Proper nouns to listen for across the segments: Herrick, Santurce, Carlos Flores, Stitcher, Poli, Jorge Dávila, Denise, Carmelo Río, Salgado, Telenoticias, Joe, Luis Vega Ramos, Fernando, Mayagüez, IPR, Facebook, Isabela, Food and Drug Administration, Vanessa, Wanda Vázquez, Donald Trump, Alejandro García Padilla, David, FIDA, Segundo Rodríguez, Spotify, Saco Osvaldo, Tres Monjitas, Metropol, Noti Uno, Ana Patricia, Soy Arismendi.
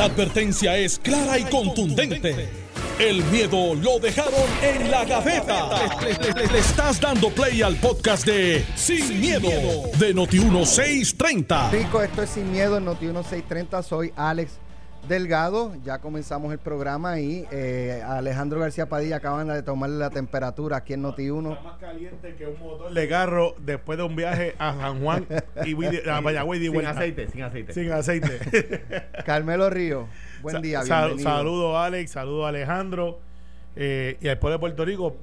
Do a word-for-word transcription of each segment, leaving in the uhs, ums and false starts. La advertencia es clara y contundente. El miedo lo dejaron en la gaveta. Le, le, le, le estás dando play al podcast de Sin, sin miedo, miedo de Noti Uno seiscientos treinta. Rico, esto es Sin Miedo en Noti Uno seiscientos treinta. Soy Alex Delgado. Ya comenzamos el programa y eh, Alejandro García Padilla acaban de tomarle la temperatura aquí en Noti Uno. Está más caliente que un motor de carro después de un viaje a San Juan y a Mayagüez. Sin aceite, sin aceite. Sin aceite. Carmelo Río, buen Sa- día. Sal- saludo a Alex, saludo a Alejandro eh, y al pueblo de Puerto Rico.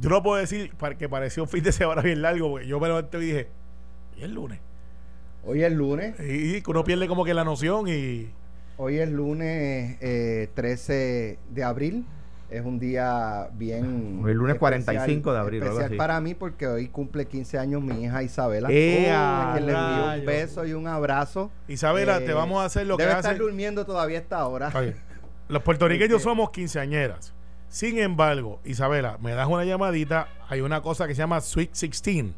Yo no puedo decir que pareció un fin de semana bien largo, porque yo me levanté y dije, hoy es lunes. Hoy es lunes. Y uno pierde como que la noción y... Hoy es lunes eh, trece de abril, es un día bien... Hoy es lunes especial, cuarenta y cinco de abril. Especial para mí porque hoy cumple quince años mi hija Isabela. ¡Ea! Oh, le envío un beso y un abrazo. Isabela, eh, te vamos a hacer lo que hace... Debe estar durmiendo todavía a esta hora. Oye, los puertorriqueños porque... somos quinceañeras. Sin embargo, Isabela, me das una llamadita, hay una cosa que se llama Sweet Sixteen.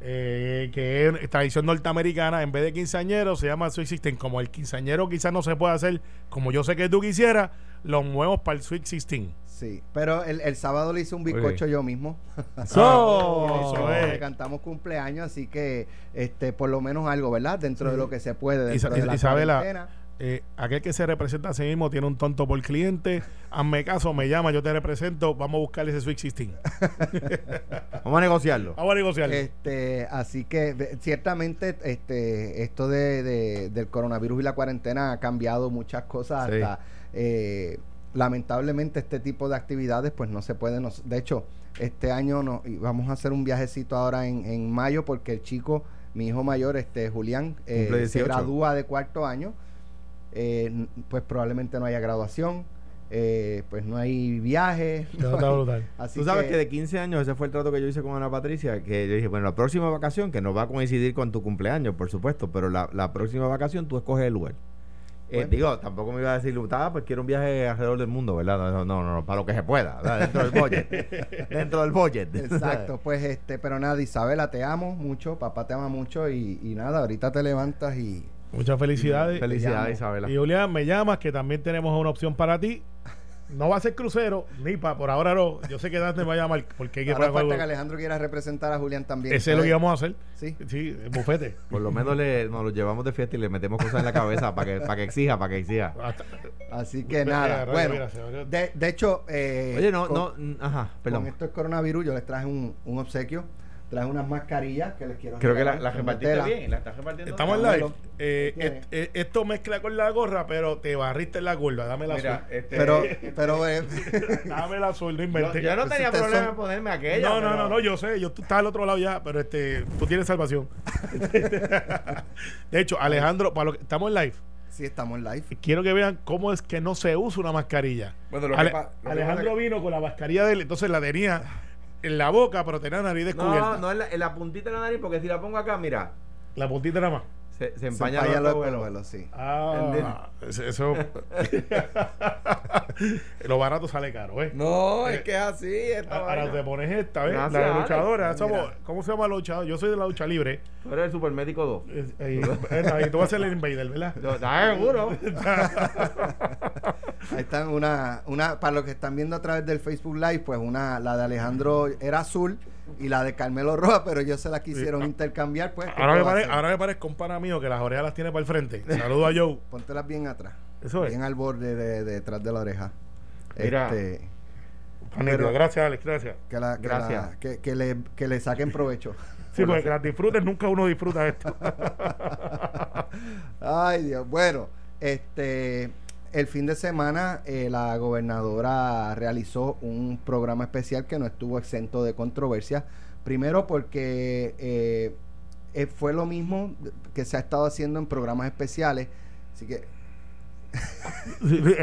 Eh, que es tradición norteamericana, en vez de quinceañero se llama Sweet Sixteen. Como el quinceañero quizás no se puede hacer como yo sé que tú quisieras, lo movemos para el Sweet Sixteen. Sí, pero el, el sábado le hice un bizcocho. Oye, yo mismo. So, eso es. Le cantamos cumpleaños, así que este por lo menos algo, ¿verdad? Dentro sí. de lo que se puede. Isa, de la Isabela, eh, aquel que se representa a sí mismo tiene un tonto por cliente. Hazme caso, me llama, yo te represento, vamos a buscar ese Sweet Sixteen. Vamos a negociarlo. Vamos a negociarlo. Este, así que de, ciertamente este esto de, de del coronavirus y la cuarentena ha cambiado muchas cosas. Sí. Hasta eh, lamentablemente este tipo de actividades pues no se pueden. No, de hecho, este año no, vamos a hacer un viajecito ahora en, en mayo porque el chico, mi hijo mayor, este Julián, eh, se gradúa de cuarto año. Eh, pues probablemente no haya graduación. Eh, pues no hay viajes. No, no está hay, brutal. Así tú sabes que, que de quince años, ese fue el trato que yo hice con Ana Patricia, que yo dije, bueno, la próxima vacación, que no va a coincidir con tu cumpleaños, por supuesto, pero la, la próxima vacación tú escoges el lugar. Bueno, eh, digo, tampoco me iba a decir, ah, pues quiero un viaje alrededor del mundo, ¿verdad? No, no, no, no para lo que se pueda, ¿verdad? Dentro del budget. Dentro del budget. Exacto, pues este, pero nada, Isabela, te amo mucho, papá te ama mucho y, y nada, ahorita te levantas y... Muchas felicidades. Felicidades, Isabela. Y Julián, me llamas que también tenemos una opción para ti. No va a ser crucero, ni para por ahora no. Yo sé que Dante me va a llamar porque hay que ahora falta que Alejandro quiera representar a Julián también. Ese es lo que íbamos a hacer. Sí, sí, el bufete. Por lo menos le, nos lo llevamos de fiesta y le metemos cosas en la cabeza para que para que exija, para que exija. Así que nada. Bueno, de, de hecho, eh, oye, no, con, no, ajá, perdón. Con esto es coronavirus, yo les traje un, un obsequio. Trae unas mascarillas que les quiero creo regalar, que la, la repartiste bien, la estás repartiendo. Estamos en live. Eh, est, eh, esto mezcla con la gorra, pero te barriste en la curva. Dame la azul. Este, pero, este, pero eh, dame la azul, no inventé. Yo, yo no pues tenía problema son... en ponerme aquella. No, pero... no, no, no, yo sé, yo tú estás al otro lado ya, pero este, tú tienes salvación. De hecho, Alejandro, para lo que estamos en live. Sí, estamos en live. Quiero que vean cómo es que no se usa una mascarilla. Bueno, lo Ale, que pa, lo Alejandro que... vino con la mascarilla de él, entonces la tenía en la boca, pero tenía la nariz descubierta. No, no, en la, en la puntita de la nariz, porque si la pongo acá, mira. La puntita nada más. Se, se empaña, se empaña los pelos, sí. Ah, eso. Lo barato sale caro, ¿eh? No, es que es así. Esta ahora vaina. Te pones esta, ¿ves? Gracias, la luchadora. Somos, ¿cómo se llama la luchadora? Yo soy de la lucha libre. Tú eres el supermédico dos. Y, y, y tú vas a ser el invader, ¿verdad? Yo, seguro. Ahí están una, una, para los que están viendo a través del Facebook Live, pues una, la de Alejandro era azul y la de Carmelo Roja, pero ellos se la quisieron sí. intercambiar, pues. Ahora me, pare, ahora me parezco un pana mío que las orejas las tiene para el frente. Saludo a Joe. Póntelas bien atrás. Eso es. Bien al borde de, de, detrás de la oreja. Mira. Este, pero, gracias, Alex, gracias. Que, la, que, gracias. La, que, que, le, que le saquen provecho. Sí, porque que las disfrutes, nunca uno disfruta esto. Ay, Dios. Bueno, este... el fin de semana eh, la gobernadora realizó un programa especial que no estuvo exento de controversia. Primero porque eh, eh, fue lo mismo que se ha estado haciendo en programas especiales. Así que...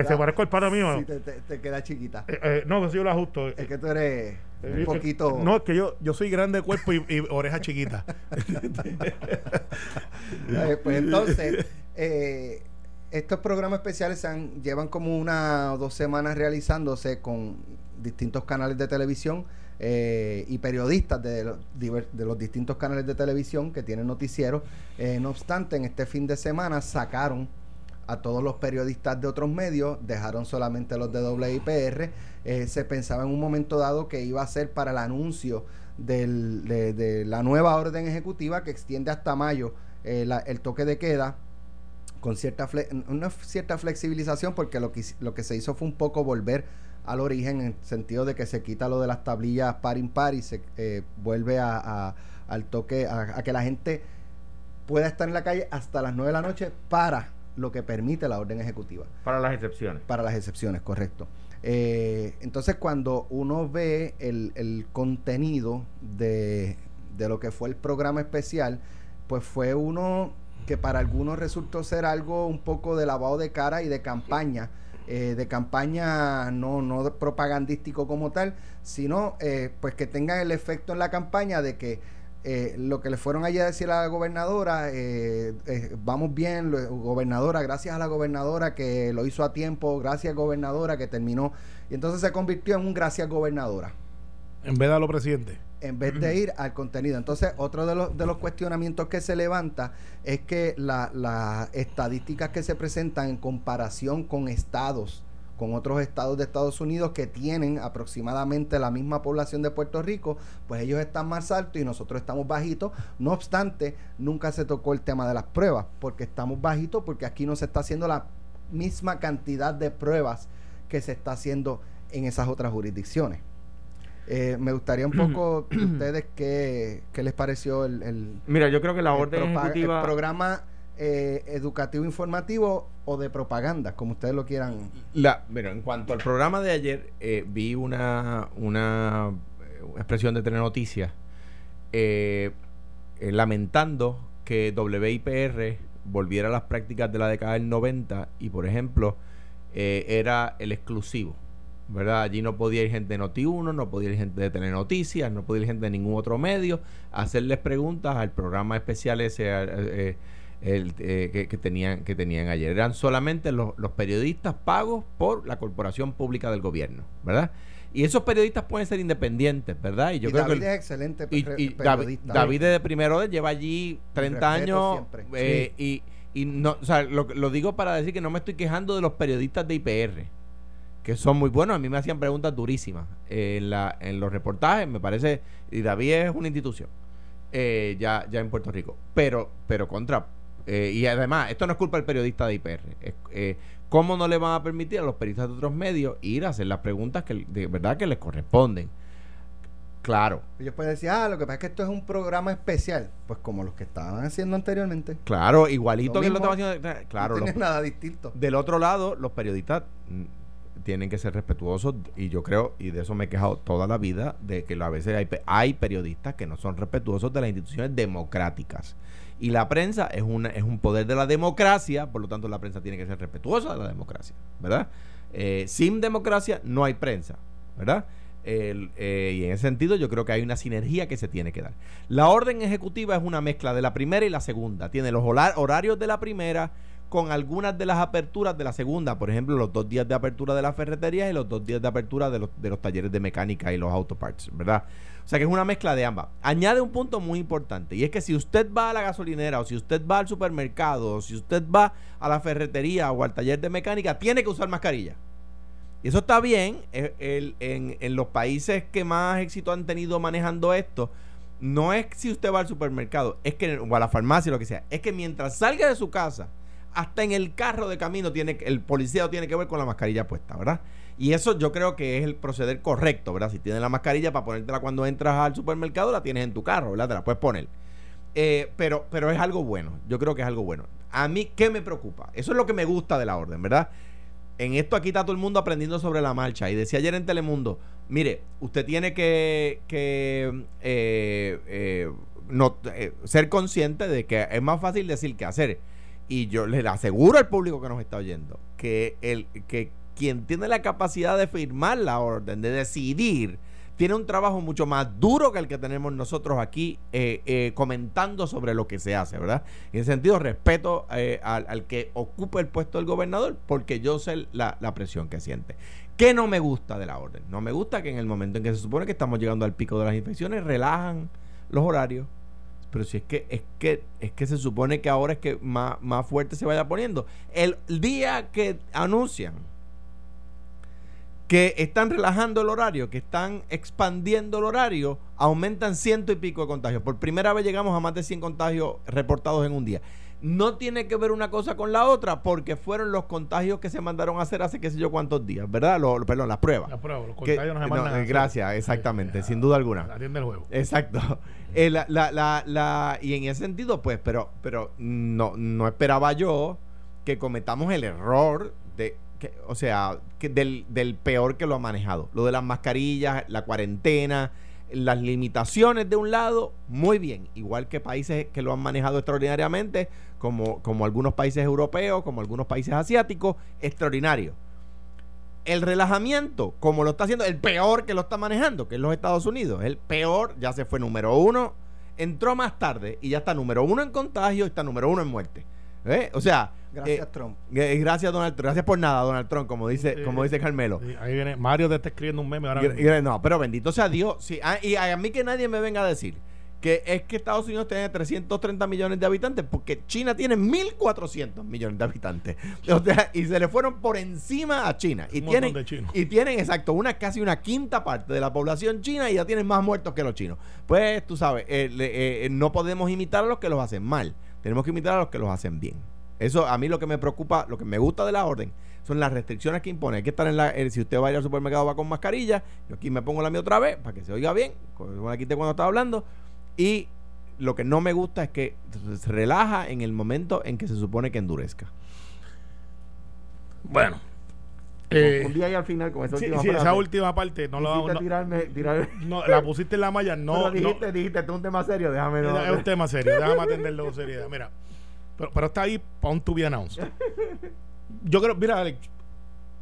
se parezco el pana mío. Sí, te, te, te queda chiquita. Eh, eh, no, yo lo ajusto. Es que tú eres... un poquito. No, es que yo, yo soy grande de cuerpo y, y oreja chiquita. eh, pues entonces... Eh, estos programas especiales se han, llevan como una o dos semanas realizándose con distintos canales de televisión eh, y periodistas de los, de los distintos canales de televisión que tienen noticieros. Eh, no obstante, en este fin de semana sacaron a todos los periodistas de otros medios, dejaron solamente los de W I P R. Eh, se pensaba en un momento dado que iba a ser para el anuncio del, de, de la nueva orden ejecutiva que extiende hasta mayo eh, la, el toque de queda, con cierta fle una cierta flexibilización, porque lo que, lo que se hizo fue un poco volver al origen, en el sentido de que se quita lo de las tablillas par impar y se eh, vuelve a, a, al toque, a, a que la gente pueda estar en la calle hasta las nueve de la noche para lo que permite la orden ejecutiva. Para las excepciones. Para las excepciones, correcto. Eh, entonces, cuando uno ve el, el contenido de, de lo que fue el programa especial, pues fue uno que para algunos resultó ser algo un poco de lavado de cara y de campaña. Eh, de campaña no, no propagandístico como tal, sino eh, pues que tengan el efecto en la campaña de que eh, lo que le fueron allí a decir a la gobernadora, eh, eh, vamos bien, lo, gobernadora, gracias a la gobernadora que lo hizo a tiempo, gracias gobernadora que terminó, y entonces se convirtió en un gracias gobernadora en vez de a lo presidente, en vez de ir al contenido. Entonces, otro de los, de los cuestionamientos que se levanta es que la, las estadísticas que se presentan en comparación con estados, con otros estados de Estados Unidos que tienen aproximadamente la misma población de Puerto Rico, pues ellos están más altos y nosotros estamos bajitos. No obstante, nunca se tocó el tema de las pruebas, porque estamos bajitos, porque aquí no se está haciendo la misma cantidad de pruebas que se está haciendo en esas otras jurisdicciones. Eh, me gustaría un poco ustedes qué, qué les pareció el, el mira, yo creo que la orden ejecutiva, el programa eh, educativo informativo o de propaganda, como ustedes lo quieran. La, mira, en cuanto al programa de ayer, eh, vi una, una expresión de Telenoticias eh, eh, lamentando que W I P R volviera a las prácticas de la década del noventa y, por ejemplo, eh, era el exclusivo, ¿verdad? Allí no podía ir gente de Noti Uno, no podía ir gente de Telenoticias, no podía ir gente de ningún otro medio a hacerles preguntas al programa especial ese eh, el, eh, que, que tenían que tenían ayer. Eran solamente los, los periodistas pagos por la corporación pública del gobierno, ¿verdad? Y esos periodistas pueden ser independientes, ¿verdad? Y yo y creo David que el, es excelente y, y periodista. David, David de primero de lleva allí treinta años eh, sí. y, y no, o sea, lo, lo digo para decir que no me estoy quejando de los periodistas de I P R, que son muy buenos. A mí me hacían preguntas durísimas eh, en, la, en los reportajes, me parece, y David es una institución eh, ya, ya en Puerto Rico, pero pero contra, eh, y además esto no es culpa del periodista de I P R, es, eh, ¿cómo no le van a permitir a los periodistas de otros medios ir a hacer las preguntas que de verdad que les corresponden? Claro. Ellos pueden decir, ah, lo que pasa es que esto es un programa especial. Pues como los que estaban haciendo anteriormente. Claro, igualito lo que lo estaban haciendo. Claro, no tiene los, nada distinto. Del otro lado, los periodistas tienen que ser respetuosos, y yo creo, y de eso me he quejado toda la vida, de que a veces hay, hay periodistas que no son respetuosos de las instituciones democráticas, y la prensa es una es un poder de la democracia, por lo tanto la prensa tiene que ser respetuosa de la democracia, ¿verdad? Eh, sin democracia no hay prensa, ¿verdad? El, eh, y en ese sentido yo creo que hay una sinergia que se tiene que dar. La orden ejecutiva es una mezcla de la primera y la segunda, tiene los horarios de la primera con algunas de las aperturas de la segunda, por ejemplo, los dos días de apertura de las ferreterías y los dos días de apertura de los, de los talleres de mecánica y los autoparts, ¿verdad? O sea que es una mezcla de ambas. Añade un punto muy importante, y es que si usted va a la gasolinera, o si usted va al supermercado, o si usted va a la ferretería o al taller de mecánica, tiene que usar mascarilla. Y eso está bien. El, el, en, en los países que más éxito han tenido manejando esto, no es si usted va al supermercado, es que, o a la farmacia, lo que sea, es que mientras salga de su casa, hasta en el carro de camino, tiene el policía tiene que ver con la mascarilla puesta, ¿verdad? Y eso yo creo que es el proceder correcto, ¿verdad? Si tienes la mascarilla para ponértela cuando entras al supermercado, la tienes en tu carro, ¿verdad? Te la puedes poner. Eh, pero, pero es algo bueno. Yo creo que es algo bueno. A mí, ¿qué me preocupa? Eso es lo que me gusta de la orden, ¿verdad? En esto aquí está todo el mundo aprendiendo sobre la marcha. Y decía ayer en Telemundo, mire, usted tiene que... que eh, eh, no, eh, ser consciente de que es más fácil decir que hacer. Y yo le aseguro al público que nos está oyendo que el que quien tiene la capacidad de firmar la orden, de decidir, tiene un trabajo mucho más duro que el que tenemos nosotros aquí eh, eh, comentando sobre lo que se hace, ¿verdad? En ese sentido, respeto eh, al, al que ocupe el puesto del gobernador, porque yo sé la, la presión que siente. ¿Qué no me gusta de la orden? No me gusta que en el momento en que se supone que estamos llegando al pico de las infecciones, relajan los horarios. pero si es que es que es que se supone que ahora es que más, más fuerte se vaya poniendo. El día que anuncian que están relajando el horario, que están expandiendo el horario, aumentan ciento y pico de contagios. Por primera vez llegamos a más de cien contagios reportados en un día. No tiene que ver una cosa con la otra, porque fueron los contagios que se mandaron a hacer hace qué sé yo cuántos días, ¿verdad? Lo, lo, perdón, las pruebas. Las pruebas, los contagios que, no se mandan no, a gracias, hacer. Exactamente, eh, sin duda alguna. Atiende el juego. Exacto. Eh, la, la, la, la, y en ese sentido, pues, pero, pero no, no esperaba yo que cometamos el error de... Que, o sea, que del, del peor que lo ha manejado. Lo de las mascarillas, la cuarentena, las limitaciones de un lado, muy bien. Igual que países que lo han manejado extraordinariamente, como, como algunos países europeos, como algunos países asiáticos, extraordinario. El relajamiento, como lo está haciendo, el peor que lo está manejando, que es los Estados Unidos. El peor, ya se fue número uno, entró más tarde y ya está número uno en contagio, está número uno en muerte. ¿Eh? O sea, gracias eh, Trump. Eh, gracias Donald Trump. Gracias por nada Donald Trump, como dice, sí, como dice Carmelo. Sí, ahí viene Mario, te está escribiendo un meme ahora. Mismo. No, pero bendito sea Dios. Sí, a, y a mí que nadie me venga a decir que es que Estados Unidos tiene trescientos treinta millones de habitantes, porque China tiene mil cuatrocientos millones de habitantes. O sea, y se le fueron por encima a China. Y tienen, y tienen, exacto, una casi una quinta parte de la población china y ya tienen más muertos que los chinos. Pues tú sabes, eh, eh, eh, no podemos imitar a los que los hacen mal. Tenemos que imitar a los que los hacen bien. Eso a mí lo que me preocupa, lo que me gusta de la orden, son las restricciones que impone. Hay que estar en la... Eh, si usted va a ir al supermercado, va con mascarilla. Yo aquí me pongo la mía otra vez para que se oiga bien. Bueno, aquí te cuando estaba hablando. Y lo que no me gusta es que se relaja en el momento en que se supone que endurezca. Bueno. Eh, un día y al final con esa sí, última sí, parte. Esa última parte no la no, tirarme, tirarme. No, la pusiste en la malla, no. Pero dijiste, no. dijiste, es un tema serio, déjame no. Es un tema serio, déjame atenderlo con seriedad. Mira, pero, pero está ahí para un to be announced. Yo creo, mira, Alex,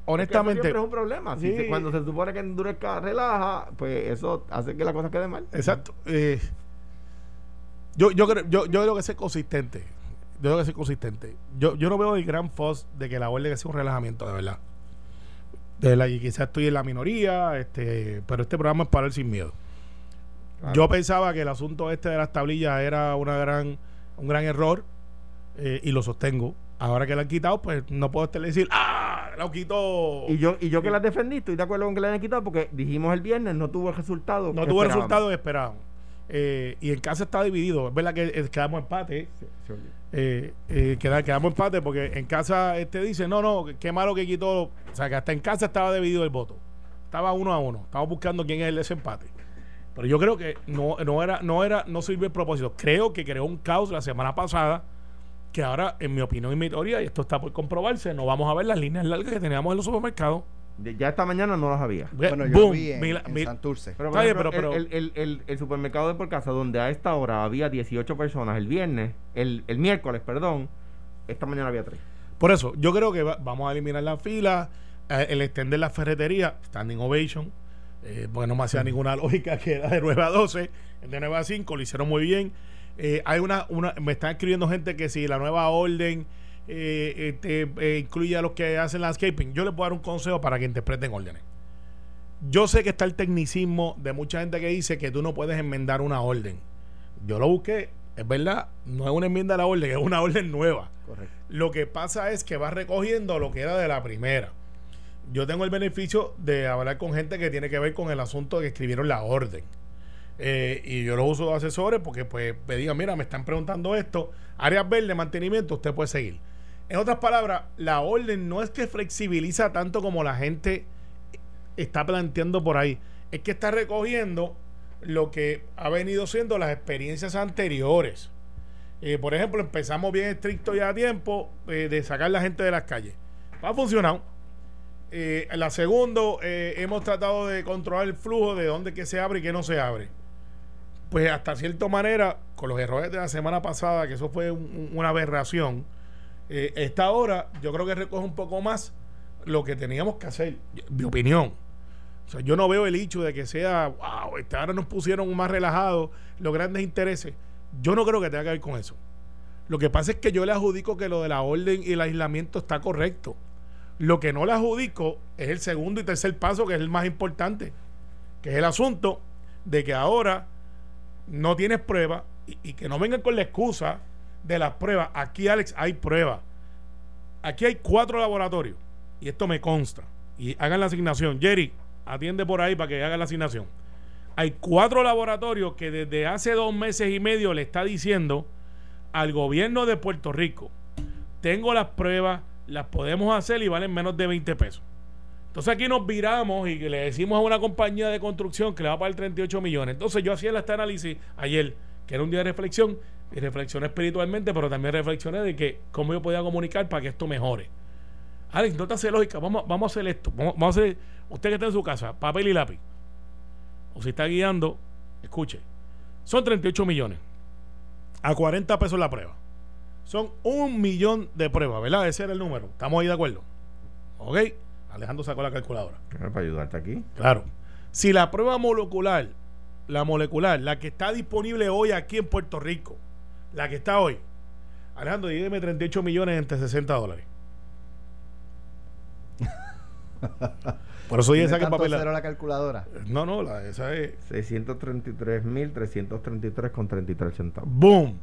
honestamente. Siempre es un problema. Sí. Si, cuando se supone que endurezca, relaja, pues eso hace que la cosa quede mal. Exacto. Eh, yo, yo creo, yo, yo creo que ser consistente. Yo creo que ser consistente. Yo, yo no veo el gran fuss de que la orden sea un relajamiento, de verdad. De la, y quizás estoy en la minoría, este, pero este programa es para el sin miedo. Claro. Yo pensaba que el asunto este de las tablillas era una gran, un gran error, eh, y lo sostengo. Ahora que la han quitado, pues no puedo estarle decir, ¡ah! ¡La quitó! Y yo, y yo que las defendí, estoy de acuerdo con que la hayan quitado, porque dijimos el viernes, no tuvo el resultado. No tuvo el resultado que esperábamos. Eh, y en casa está dividido. Es verdad que eh, quedamos empate. Sí, sí, eh, eh, quedamos, quedamos empate porque en casa este dice: no, no, qué malo que quitó. O sea, que hasta en casa estaba dividido el voto. Estaba uno a uno. Estamos buscando quién es el desempate. Pero yo creo que no, no era, no era, no sirvió el propósito. Creo que creó un caos la semana pasada. Que ahora, en mi opinión y mi teoría, y esto está por comprobarse, no vamos a ver las líneas largas que teníamos en los supermercados. Ya esta mañana no las había. Bueno, yo vi en, mil, en mil, Santurce. Pero, por ejemplo, pero, pero el, el, el, el supermercado de por casa, donde a esta hora había dieciocho personas el viernes, el, el miércoles, perdón, esta mañana había tres. Por eso, yo creo que va, vamos a eliminar la fila, eh, el extender la ferretería, standing ovation, eh, porque no me hacía sí. ninguna lógica que era de nueve a doce, de nueve a cinco, lo hicieron muy bien. Eh, hay una, una, me están escribiendo gente que si la nueva orden Eh, este, eh, incluye a los que hacen landscaping. Yo les puedo dar un consejo para que interpreten órdenes. Yo sé que está el tecnicismo de mucha gente que dice que tú no puedes enmendar una orden. Yo lo busqué, es verdad, no es una enmienda a la orden, es una orden nueva. Correcto. Lo que pasa es que va recogiendo lo que era de la primera. Yo tengo el beneficio de hablar con gente que tiene que ver con el asunto que escribieron la orden. Eh, y yo los uso de asesores porque pues me digan, mira, me están preguntando esto, áreas verdes, mantenimiento, usted puede seguir. En otras palabras, la orden no es que flexibiliza tanto como la gente está planteando por ahí. Es que está recogiendo lo que ha venido siendo las experiencias anteriores. Eh, por ejemplo, empezamos bien estricto ya a tiempo eh, de sacar la gente de las calles. Ha funcionado. Eh, la segunda, eh, hemos tratado de controlar el flujo de dónde que se abre y qué no se abre. Pues hasta cierta manera, con los errores de la semana pasada, que eso fue un, una aberración, Eh, esta hora yo creo que recoge un poco más lo que teníamos que hacer, mi opinión. O sea, yo no veo el hecho de que sea wow, esta hora nos pusieron más relajados, los grandes intereses. Yo no creo que tenga que ver con eso. Lo que pasa es que yo le adjudico que lo de la orden y el aislamiento está correcto. Lo que no le adjudico es el segundo y tercer paso, que es el más importante, que es el asunto de que ahora no tienes prueba, y, y que no vengan con la excusa de las pruebas. Aquí, Alex, hay pruebas. Aquí hay cuatro laboratorios y esto me consta, y hagan la asignación, Jerry, atiende por ahí para que hagan la asignación. Hay cuatro laboratorios que desde hace dos meses y medio le está diciendo al gobierno de Puerto Rico, tengo las pruebas, las podemos hacer y valen menos de veinte pesos. Entonces aquí nos viramos y le decimos a una compañía de construcción que le va a pagar treinta y ocho millones. Entonces yo hacía este análisis ayer, que era un día de reflexión, y reflexioné espiritualmente, pero también reflexioné de que cómo yo podía comunicar para que esto mejore. Alex, no te hace lógica, vamos, vamos a hacer esto, vamos, vamos a hacer, usted que está en su casa, papel y lápiz, o si está guiando, escuche, son treinta y ocho millones, a cuarenta pesos la prueba, son un millón de pruebas, ¿verdad? Ese era el número, estamos ahí de acuerdo, ¿ok? Alejandro sacó la calculadora. Para ayudarte aquí. Claro. Si la prueba molecular, la molecular, la que está disponible hoy aquí en Puerto Rico, la que está hoy, Alejandro, dígame treinta y ocho millones entre sesenta dólares. Por eso ya saca el papel. ¿Cero la calculadora? No, no, la, esa es. seiscientos treinta y tres mil trescientos treinta y tres con treinta y tres centavos. ¡Boom!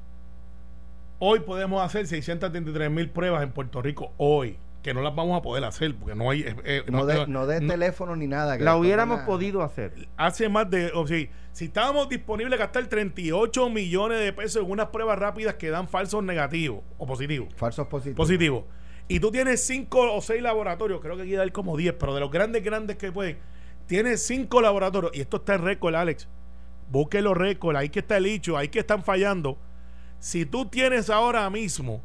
Hoy podemos hacer seiscientos treinta y tres mil pruebas en Puerto Rico hoy. Que no las vamos a poder hacer porque no hay eh, no, no de, no de no, teléfono ni nada que la hubiéramos nada. Podido hacer hace más de o sea, si estábamos disponibles a gastar treinta y ocho millones de pesos en unas pruebas rápidas que dan falsos negativos o positivos falsos positivos positivo. Y tú tienes cinco o seis laboratorios, creo que aquí hay como diez, pero de los grandes grandes que pueden, tienes cinco laboratorios y esto está en récord, Alex, busque los récords, ahí que está el hecho, ahí que están fallando. Si tú tienes ahora mismo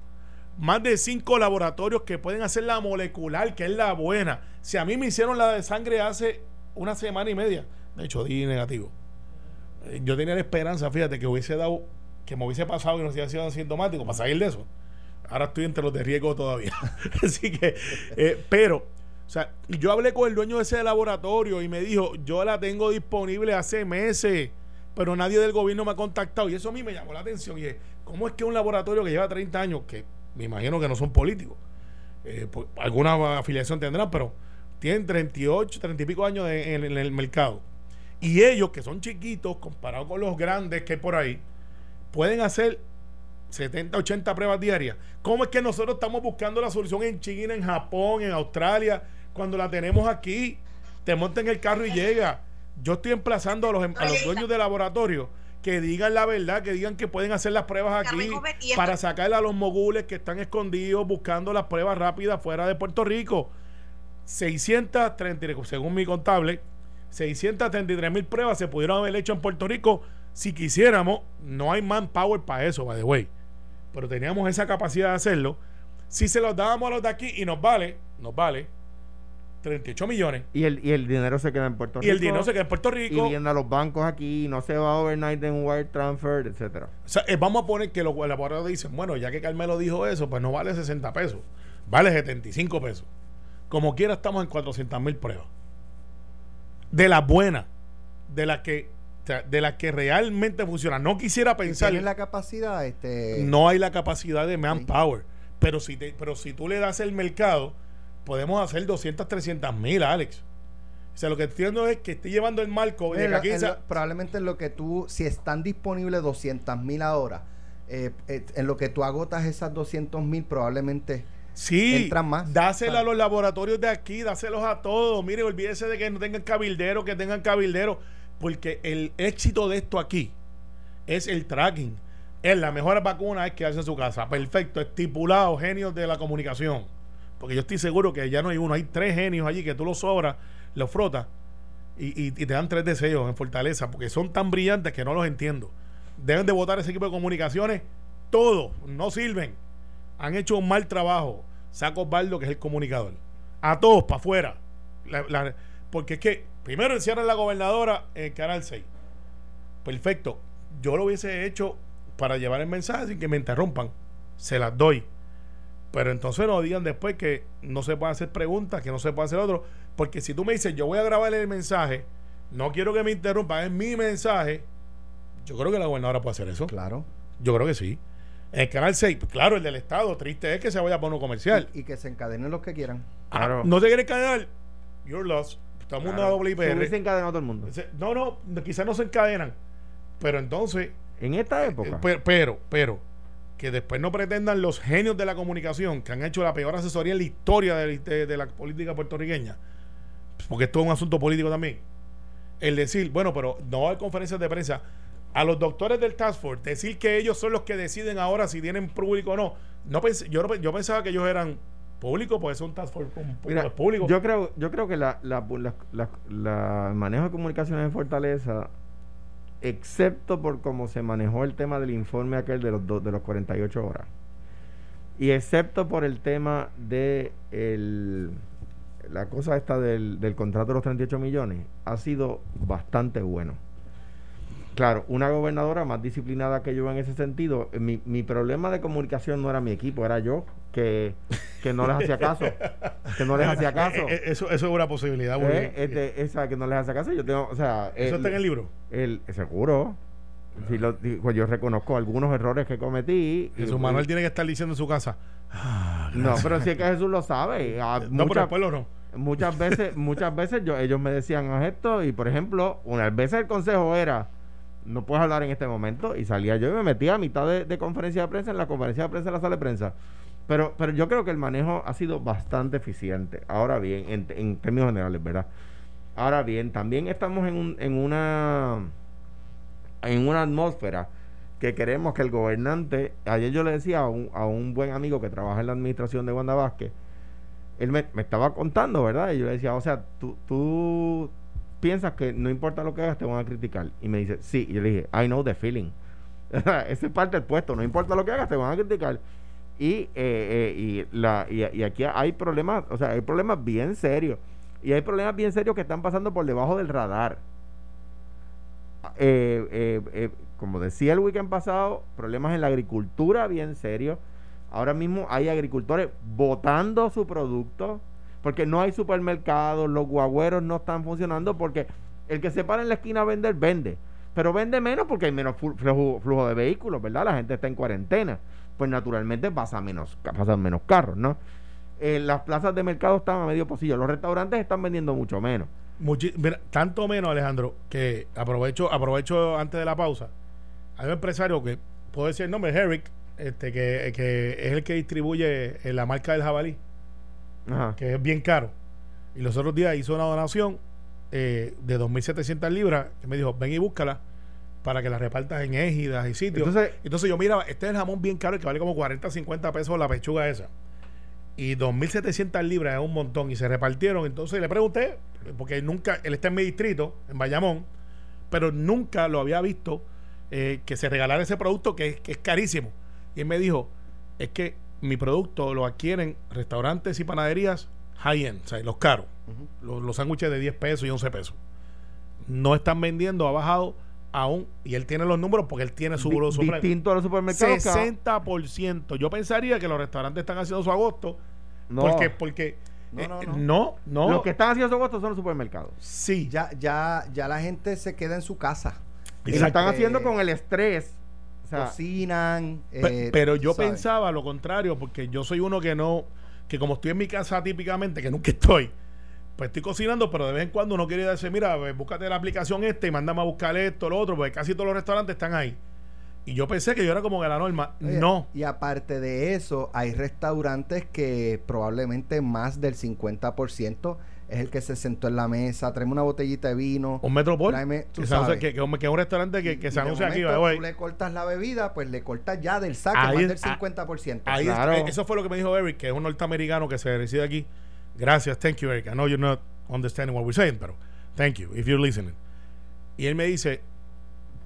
más de cinco laboratorios que pueden hacer la molecular, que es la buena. Si a mí me hicieron la de sangre hace una semana y media, de hecho di negativo. Yo tenía la esperanza, fíjate, que hubiese dado, que me hubiese pasado y no hubiese sido asintomático para salir de eso. Ahora estoy entre los de riesgo todavía. Así que, eh, pero, o sea, yo hablé con el dueño de ese laboratorio y me dijo, yo la tengo disponible hace meses, pero nadie del gobierno me ha contactado. Y eso a mí me llamó la atención. Y es, ¿cómo es que un laboratorio que lleva treinta años, que me imagino que no son políticos, eh, pues, alguna afiliación tendrán, pero tienen treinta y ocho, treinta y pico años de, en, en el mercado, y ellos que son chiquitos comparados con los grandes que hay por ahí, pueden hacer setenta, ochenta pruebas diarias. ¿Cómo es que nosotros estamos buscando la solución en China, en Japón, en Australia, cuando la tenemos aquí? Te montan el carro y llega. Yo estoy emplazando a los, a los dueños de laboratorio que digan la verdad, que digan que pueden hacer las pruebas aquí para sacarle a los mogules que están escondidos buscando las pruebas rápidas fuera de Puerto Rico. seiscientos treinta y tres, según mi contable, seiscientos treinta y tres mil pruebas se pudieron haber hecho en Puerto Rico si quisiéramos. No hay manpower para eso, by the way, pero teníamos esa capacidad de hacerlo si se los dábamos a los de aquí, y nos vale, nos vale treinta y ocho millones. Y el, y el dinero se queda en Puerto Rico. Y el dinero se queda en Puerto Rico. Y viene a los bancos aquí, no se va overnight en wire transfer, etcétera. O sea, eh, vamos a poner que los laboratorios dicen, bueno, ya que Carmelo dijo eso, pues no vale sesenta pesos, vale setenta y cinco pesos. Como quiera estamos en cuatrocientas mil pruebas. De las buenas, de las que, o sea, de las que realmente funcionan. No quisiera pensar. ¿Tiene la capacidad? Este... No hay la capacidad de manpower. Sí. Pero si te, pero si tú le das el mercado, podemos hacer doscientas, trescientas mil, Alex. O sea, lo que entiendo es que estoy llevando el marco. En lo, en lo, probablemente en lo que tú, si están disponibles doscientas mil ahora, eh, eh, en lo que tú agotas esas doscientas mil, probablemente sí, entran más. Dáselas a los laboratorios de aquí, dáselos a todos. Mire, olvídese de que no tengan cabildero, que tengan cabildero, porque el éxito de esto aquí es el tracking. Es la mejor vacuna es que hace en su casa. Perfecto, estipulado, genios de la comunicación. Porque yo estoy seguro que ya no hay uno, hay tres genios allí que tú los sobras, los frotas y, y, y te dan tres deseos en Fortaleza, porque son tan brillantes que no los entiendo. Deben de votar ese equipo de comunicaciones, todos, no sirven, han hecho un mal trabajo. Saco Osvaldo, que es el comunicador, a todos para afuera, la, la, porque es que primero encierran la gobernadora en el canal seis, perfecto, yo lo hubiese hecho para llevar el mensaje sin que me interrumpan, se las doy. Pero entonces no digan después que no se pueden hacer preguntas, que no se puede hacer otro. Porque si tú me dices, yo voy a grabar el mensaje, no quiero que me interrumpan, es mi mensaje. Yo creo que la gobernadora puede hacer eso. Claro. Yo creo que sí. En el canal seis, claro, el del Estado, triste es que se vaya a poner comercial. Y, y que se encadenen los que quieran. Ah, claro. No te quieren encadenar, you're lost. Estamos en una W I P R. Se encadenó todo el mundo. No, no, quizás no se encadenan. Pero entonces, en esta época. Pero, pero, pero que después no pretendan los genios de la comunicación que han hecho la peor asesoría en la historia de, de, de la política puertorriqueña, porque esto es un asunto político también, el decir, bueno, pero no va a haber conferencias de prensa, a los doctores del Task Force decir que ellos son los que deciden ahora si tienen público o no. No pensé, yo, yo pensaba que ellos eran públicos, pues es un Task Force público. Yo creo, yo creo que la, la, la, la, la manejo de comunicaciones en Fortaleza, excepto por cómo se manejó el tema del informe aquel de los, do, de los cuarenta y ocho horas, y excepto por el tema de el, la cosa esta del, del contrato de los treinta y ocho millones, ha sido bastante bueno. Claro, una gobernadora más disciplinada que yo en ese sentido. Mi, mi problema de comunicación no era mi equipo, era yo que, que no les hacía caso. Que no les hacía caso. Eso, eso es una posibilidad, güey. Eh, este, esa que no les hacía caso, yo tengo, o sea... El, ¿eso está en el libro? El, seguro. Si lo, pues yo reconozco algunos errores que cometí. Jesús y, Manuel y, tiene que estar diciendo en su casa. Ah, no, pero si es que Jesús lo sabe. A, no, muchas, pero el pueblo no. Muchas veces, muchas veces yo, ellos me decían a esto y, por ejemplo, unas veces el consejo era... no puedes hablar en este momento, y salía yo y me metía a mitad de, de conferencia de prensa, en la conferencia de prensa, en la sala de prensa, pero pero yo creo que el manejo ha sido bastante eficiente. Ahora bien, en, en términos generales, ¿verdad? Ahora bien, también estamos en, un, en una en una atmósfera que queremos que el gobernante, ayer yo le decía a un, a un buen amigo que trabaja en la administración de Wanda Vázquez, él me, me estaba contando, ¿verdad? Y yo le decía, o sea, tú, tú piensas que no importa lo que hagas te van a criticar, y me dice, sí, y yo le dije, I know the feeling. Esa es parte del puesto, no importa lo que hagas te van a criticar, y eh, eh, y la y, y aquí hay problemas, o sea, hay problemas bien serios, y hay problemas bien serios que están pasando por debajo del radar. eh, eh, eh, como decía el weekend pasado, problemas en la agricultura bien serios. Ahora mismo hay agricultores botando su producto porque no hay supermercados, los guagüeros no están funcionando, porque el que se para en la esquina a vender, vende. Pero vende menos porque hay menos flujo, flujo de vehículos, ¿verdad? La gente está en cuarentena. Pues naturalmente pasa menos, pasan menos carros, ¿no? Eh, las plazas de mercado están a medio pocillo. Los restaurantes están vendiendo mucho menos. Muchi- mira, tanto menos, Alejandro, que aprovecho aprovecho antes de la pausa. Hay un empresario que, puedo decir el nombre, Herrick, este, que, que es el que distribuye la marca del jabalí. Ajá. Que es bien caro, y los otros días hizo una donación eh, de dos mil setecientas libras, que me dijo, ven y búscala para que la repartas en égidas y sitios. Entonces, entonces yo miraba, este es el jamón bien caro, el que vale como cuarenta, cincuenta pesos la pechuga esa, y dos mil setecientas libras es un montón, y se repartieron. Entonces le pregunté, porque nunca, él está en mi distrito, en Bayamón, pero nunca lo había visto eh, que se regalara ese producto que, que es carísimo, y él me dijo, es que mi producto lo adquieren restaurantes y panaderías high-end, o sea, los caros. Uh-huh. Los, los sándwiches de diez pesos y once pesos. No están vendiendo, ha bajado aún, y él tiene los números porque él tiene su... D- su distinto a los supermercados. sesenta por ciento. Yo pensaría que los restaurantes están haciendo su agosto. No. Porque... porque no, no, no. Eh, no, no. Los que están haciendo su agosto son los supermercados. Sí. Ya, ya, ya la gente se queda en su casa. Exacto. Y lo están haciendo con el estrés. O sea, cocinan, eh, pe- pero yo ¿sabes? Pensaba lo contrario, porque yo soy uno que no, que como estoy en mi casa típicamente, que nunca estoy, pues estoy cocinando, pero de vez en cuando uno quiere decir, mira, pues, búscate la aplicación esta y mándame a buscar esto, lo otro, porque casi todos los restaurantes están ahí, y yo pensé que yo era como que la norma. Oye, no, y aparte de eso, hay restaurantes que probablemente más del cincuenta por ciento es el que se sentó en la mesa, tráeme una botellita de vino, un Metropol, tráeme, tú sabes, que, que, que es un restaurante que, que se anuncia aquí, tú le cortas la bebida, pues le cortas ya del saque más del cincuenta por ciento. Ahí, claro. es, eso fue lo que me dijo Eric, que es un norteamericano que se reside aquí. Gracias, thank you, Eric, I know you're not understanding what we're saying, pero thank you if you're listening. Y él me dice,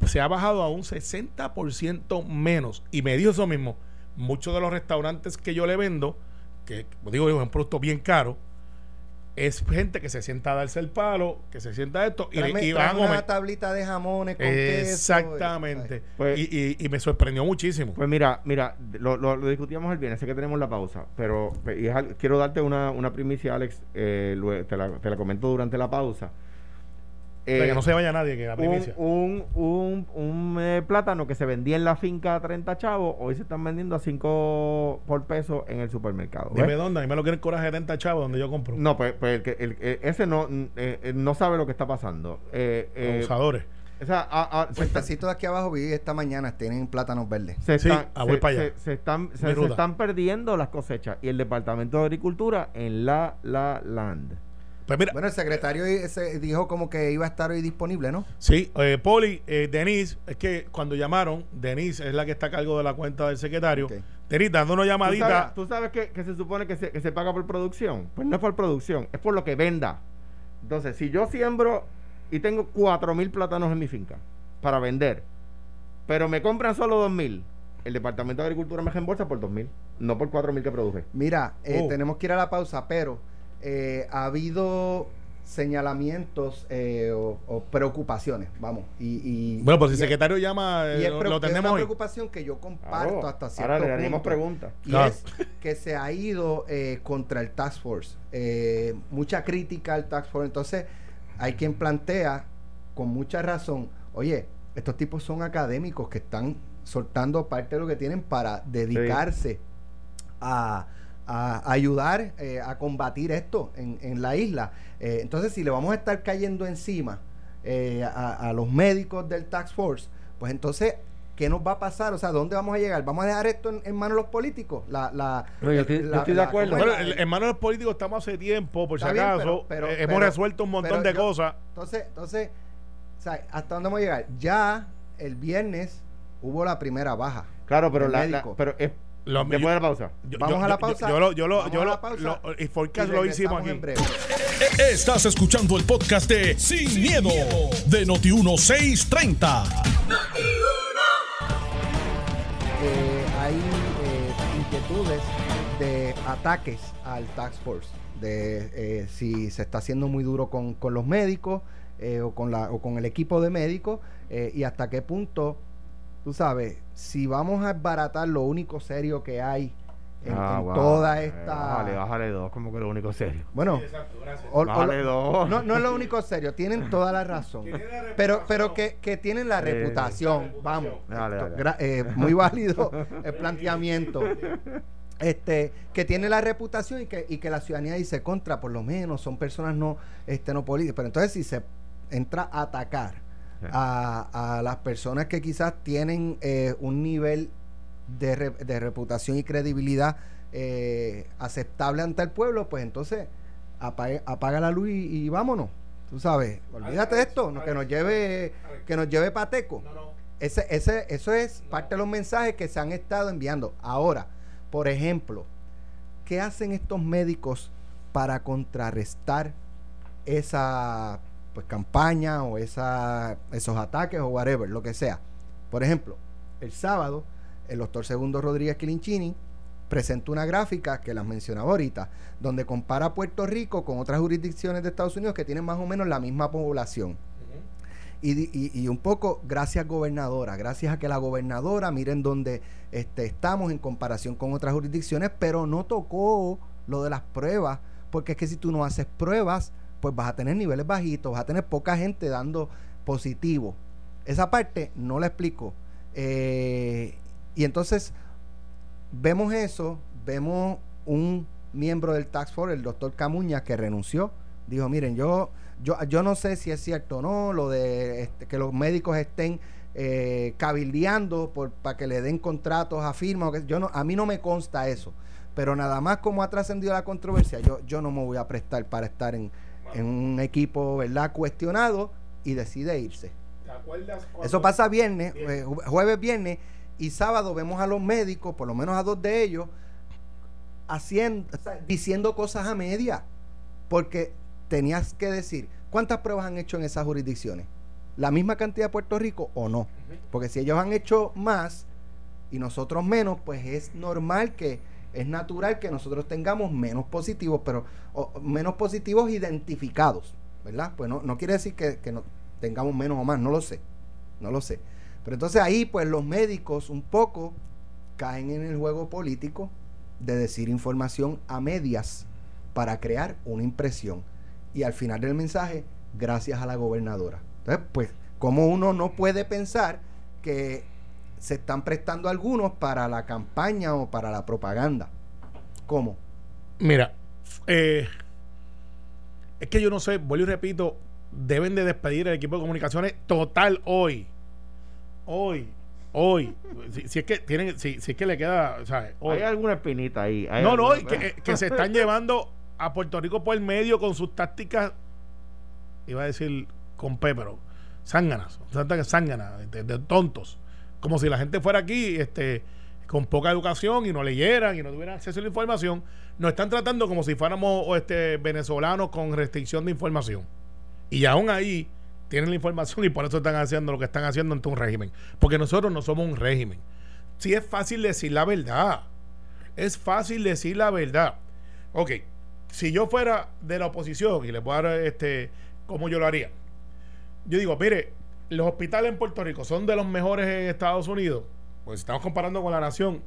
se ha bajado a un sesenta por ciento menos, y me dijo eso mismo, muchos de los restaurantes que yo le vendo, que digo, es un producto bien caro, es gente que se sienta a darse el palo, que se sienta esto, tráeme, y, y van a comer una tablita de jamones con exactamente queso, pues, y, y, y me sorprendió muchísimo. Pues mira, mira, lo, lo, lo discutíamos el viernes, sé que tenemos la pausa, pero y, quiero darte una, una primicia, Alex, eh, luego, te, la, te la comento durante la pausa. Eh, que no se vaya nadie, que la primicia. Un, un, un, un eh, plátano que se vendía en la finca a treinta chavos, hoy se están vendiendo a cinco por peso en el supermercado. Dime, ¿ves? Dónde, a mí me lo quieren cobrar setenta chavos donde yo compro. No, pues, pues el, el, el, ese no, eh, no sabe lo que está pasando. Eh, eh, Abusadores. O sea, a, a, se puestecitos de aquí abajo vi esta mañana tienen plátanos verdes. Se están, sí, ah, voy se, para allá. Se, se, están, se, se están perdiendo las cosechas y el Departamento de Agricultura en la, la land. Pues mira, bueno, el secretario eh, se dijo como que iba a estar hoy disponible, ¿no? Sí, eh, Poli, eh, Denise, es que cuando llamaron, Denise es la que está a cargo de la cuenta del secretario. Okay. Denise, dando una llamadita. ¿Tú sabes, tú sabes que, que se supone que se, que se paga por producción? Pues no es por producción, es por lo que venda. Entonces, si yo siembro y tengo cuatro mil plátanos en mi finca para vender, pero me compran solo dos mil, el Departamento de Agricultura me reembolsa por dos mil, no por cuatro mil que produje. Mira, eh, oh. tenemos que ir a la pausa, pero eh, ha habido señalamientos eh, o, o preocupaciones, vamos. Y, y bueno, pues si el secretario es, llama, eh, y es, lo tenemos. Es una preocupación hoy que yo comparto claro, hasta cierto ahora le haremos punto. Preguntas. Y claro. es que se ha ido eh, contra el Task Force. Eh, mucha crítica al Task Force. Entonces, hay quien plantea con mucha razón, oye, estos tipos son académicos que están soltando parte de lo que tienen para dedicarse sí. a, a ayudar eh, a combatir esto en, en la isla. Eh, entonces, si le vamos a estar cayendo encima eh, a, a los médicos del Task Force, pues entonces, ¿qué nos va a pasar? O sea, ¿dónde vamos a llegar? ¿Vamos a dejar esto en, en manos de los políticos? La, la, pero yo estoy, la, yo estoy de acuerdo. La, bueno, en manos de los políticos estamos hace tiempo, por si acaso. Bien, pero, pero, eh, pero, hemos resuelto un montón de yo, cosas. Entonces, entonces, o sea, ¿hasta dónde vamos a llegar? Ya el viernes hubo la primera baja. Claro, pero la, la pero es lo, después yo, de la pausa. Yo, vamos yo, a la pausa. Yo, yo, yo, yo lo, yo lo, lo, y forecast lo hicimos aquí. En breve. Estás escuchando el podcast de Sin, Sin miedo, miedo de Noti Uno seiscientos treinta. Eh, hay eh, inquietudes de ataques al Task Force, de eh, si se está haciendo muy duro con, con los médicos eh, o, con la, o con el equipo de médicos eh, y hasta qué punto, tú sabes, si vamos a desbaratar lo único serio que hay en, ah, en wow. toda esta... Bájale, bájale dos, como que lo único serio. Bueno, o, bájale o, dos. No, no es lo único serio, tienen toda la razón. La pero pero que, que tienen la eh, reputación, la vamos. Dale, dale. Gra, eh, muy válido el planteamiento. Este, que tiene la reputación y que, y que la ciudadanía dice contra, por lo menos son personas no, este, no políticas. Pero entonces si se entra a atacar a, a las personas que quizás tienen eh, un nivel De, re, de reputación y credibilidad eh, aceptable ante el pueblo, pues entonces apague, apaga la luz y, y vámonos, tú sabes, olvídate de esto, no, que nos lleve que nos lleve Pateco. No, no. Ese, ese, eso es no. parte de los mensajes que se han estado enviando. Ahora, por ejemplo, ¿qué hacen estos médicos para contrarrestar esa pues campaña o esa esos ataques o whatever, lo que sea? Por ejemplo, el sábado el doctor Segundo Rodríguez Quilinchini presentó una gráfica que las mencionaba ahorita, donde compara a Puerto Rico con otras jurisdicciones de Estados Unidos que tienen más o menos la misma población. Uh-huh. y, y, y un poco, gracias gobernadora, gracias a que la gobernadora, miren dónde este, estamos en comparación con otras jurisdicciones, pero no tocó lo de las pruebas, porque es que si tú no haces pruebas, pues vas a tener niveles bajitos, vas a tener poca gente dando positivo. Esa parte no la explico. Eh... Y entonces vemos eso, vemos un miembro del Task Force, el doctor Camuña, que renunció, dijo, miren, yo yo yo no sé si es cierto o no, lo de este, que los médicos estén eh, cabildeando por para que le den contratos a firmas, yo no, a mí no me consta eso, pero nada más como ha trascendido la controversia, yo yo no me voy a prestar para estar en, en un equipo, ¿verdad?, cuestionado, y decide irse. ¿Te acuerdas cuando eso pasa viernes, eh, jueves, viernes? Y sábado vemos a los médicos, por lo menos a dos de ellos, haciendo, diciendo cosas a media, porque tenías que decir, ¿cuántas pruebas han hecho en esas jurisdicciones? ¿La misma cantidad de Puerto Rico o no? Porque si ellos han hecho más y nosotros menos, pues es normal que, es natural que nosotros tengamos menos positivos, pero o, menos positivos identificados, ¿verdad? Pues no, no quiere decir que, que no tengamos menos o más, no lo sé, no lo sé. Pero entonces ahí pues los médicos un poco caen en el juego político de decir información a medias para crear una impresión. Y al final del mensaje, gracias a la gobernadora. Entonces pues como uno no puede pensar que se están prestando algunos para la campaña o para la propaganda. ¿Cómo? Mira, eh, es que yo no sé, vuelvo y repito, deben de despedir al equipo de comunicaciones total hoy. Hoy. Hoy, si, si es que tienen, si, si es que le queda, ¿sabes? Hoy. Hay alguna espinita ahí. ¿Hay no, no, alguna... que, que se están llevando a Puerto Rico por el medio con sus tácticas, iba a decir con P, pero zánganas, zánganas, de, de tontos. Como si la gente fuera aquí este, con poca educación y no leyeran y no tuvieran acceso a la información. Nos están tratando como si fuéramos este, venezolanos con restricción de información. Y aún ahí tienen la información y por eso están haciendo lo que están haciendo ante un régimen. Porque nosotros no somos un régimen. Sí es fácil decir la verdad. Es fácil decir la verdad. Ok, si yo fuera de la oposición, y les voy a dar este, cómo yo lo haría. Yo digo, mire, los hospitales en Puerto Rico son de los mejores en Estados Unidos. Pues estamos comparando con la nación.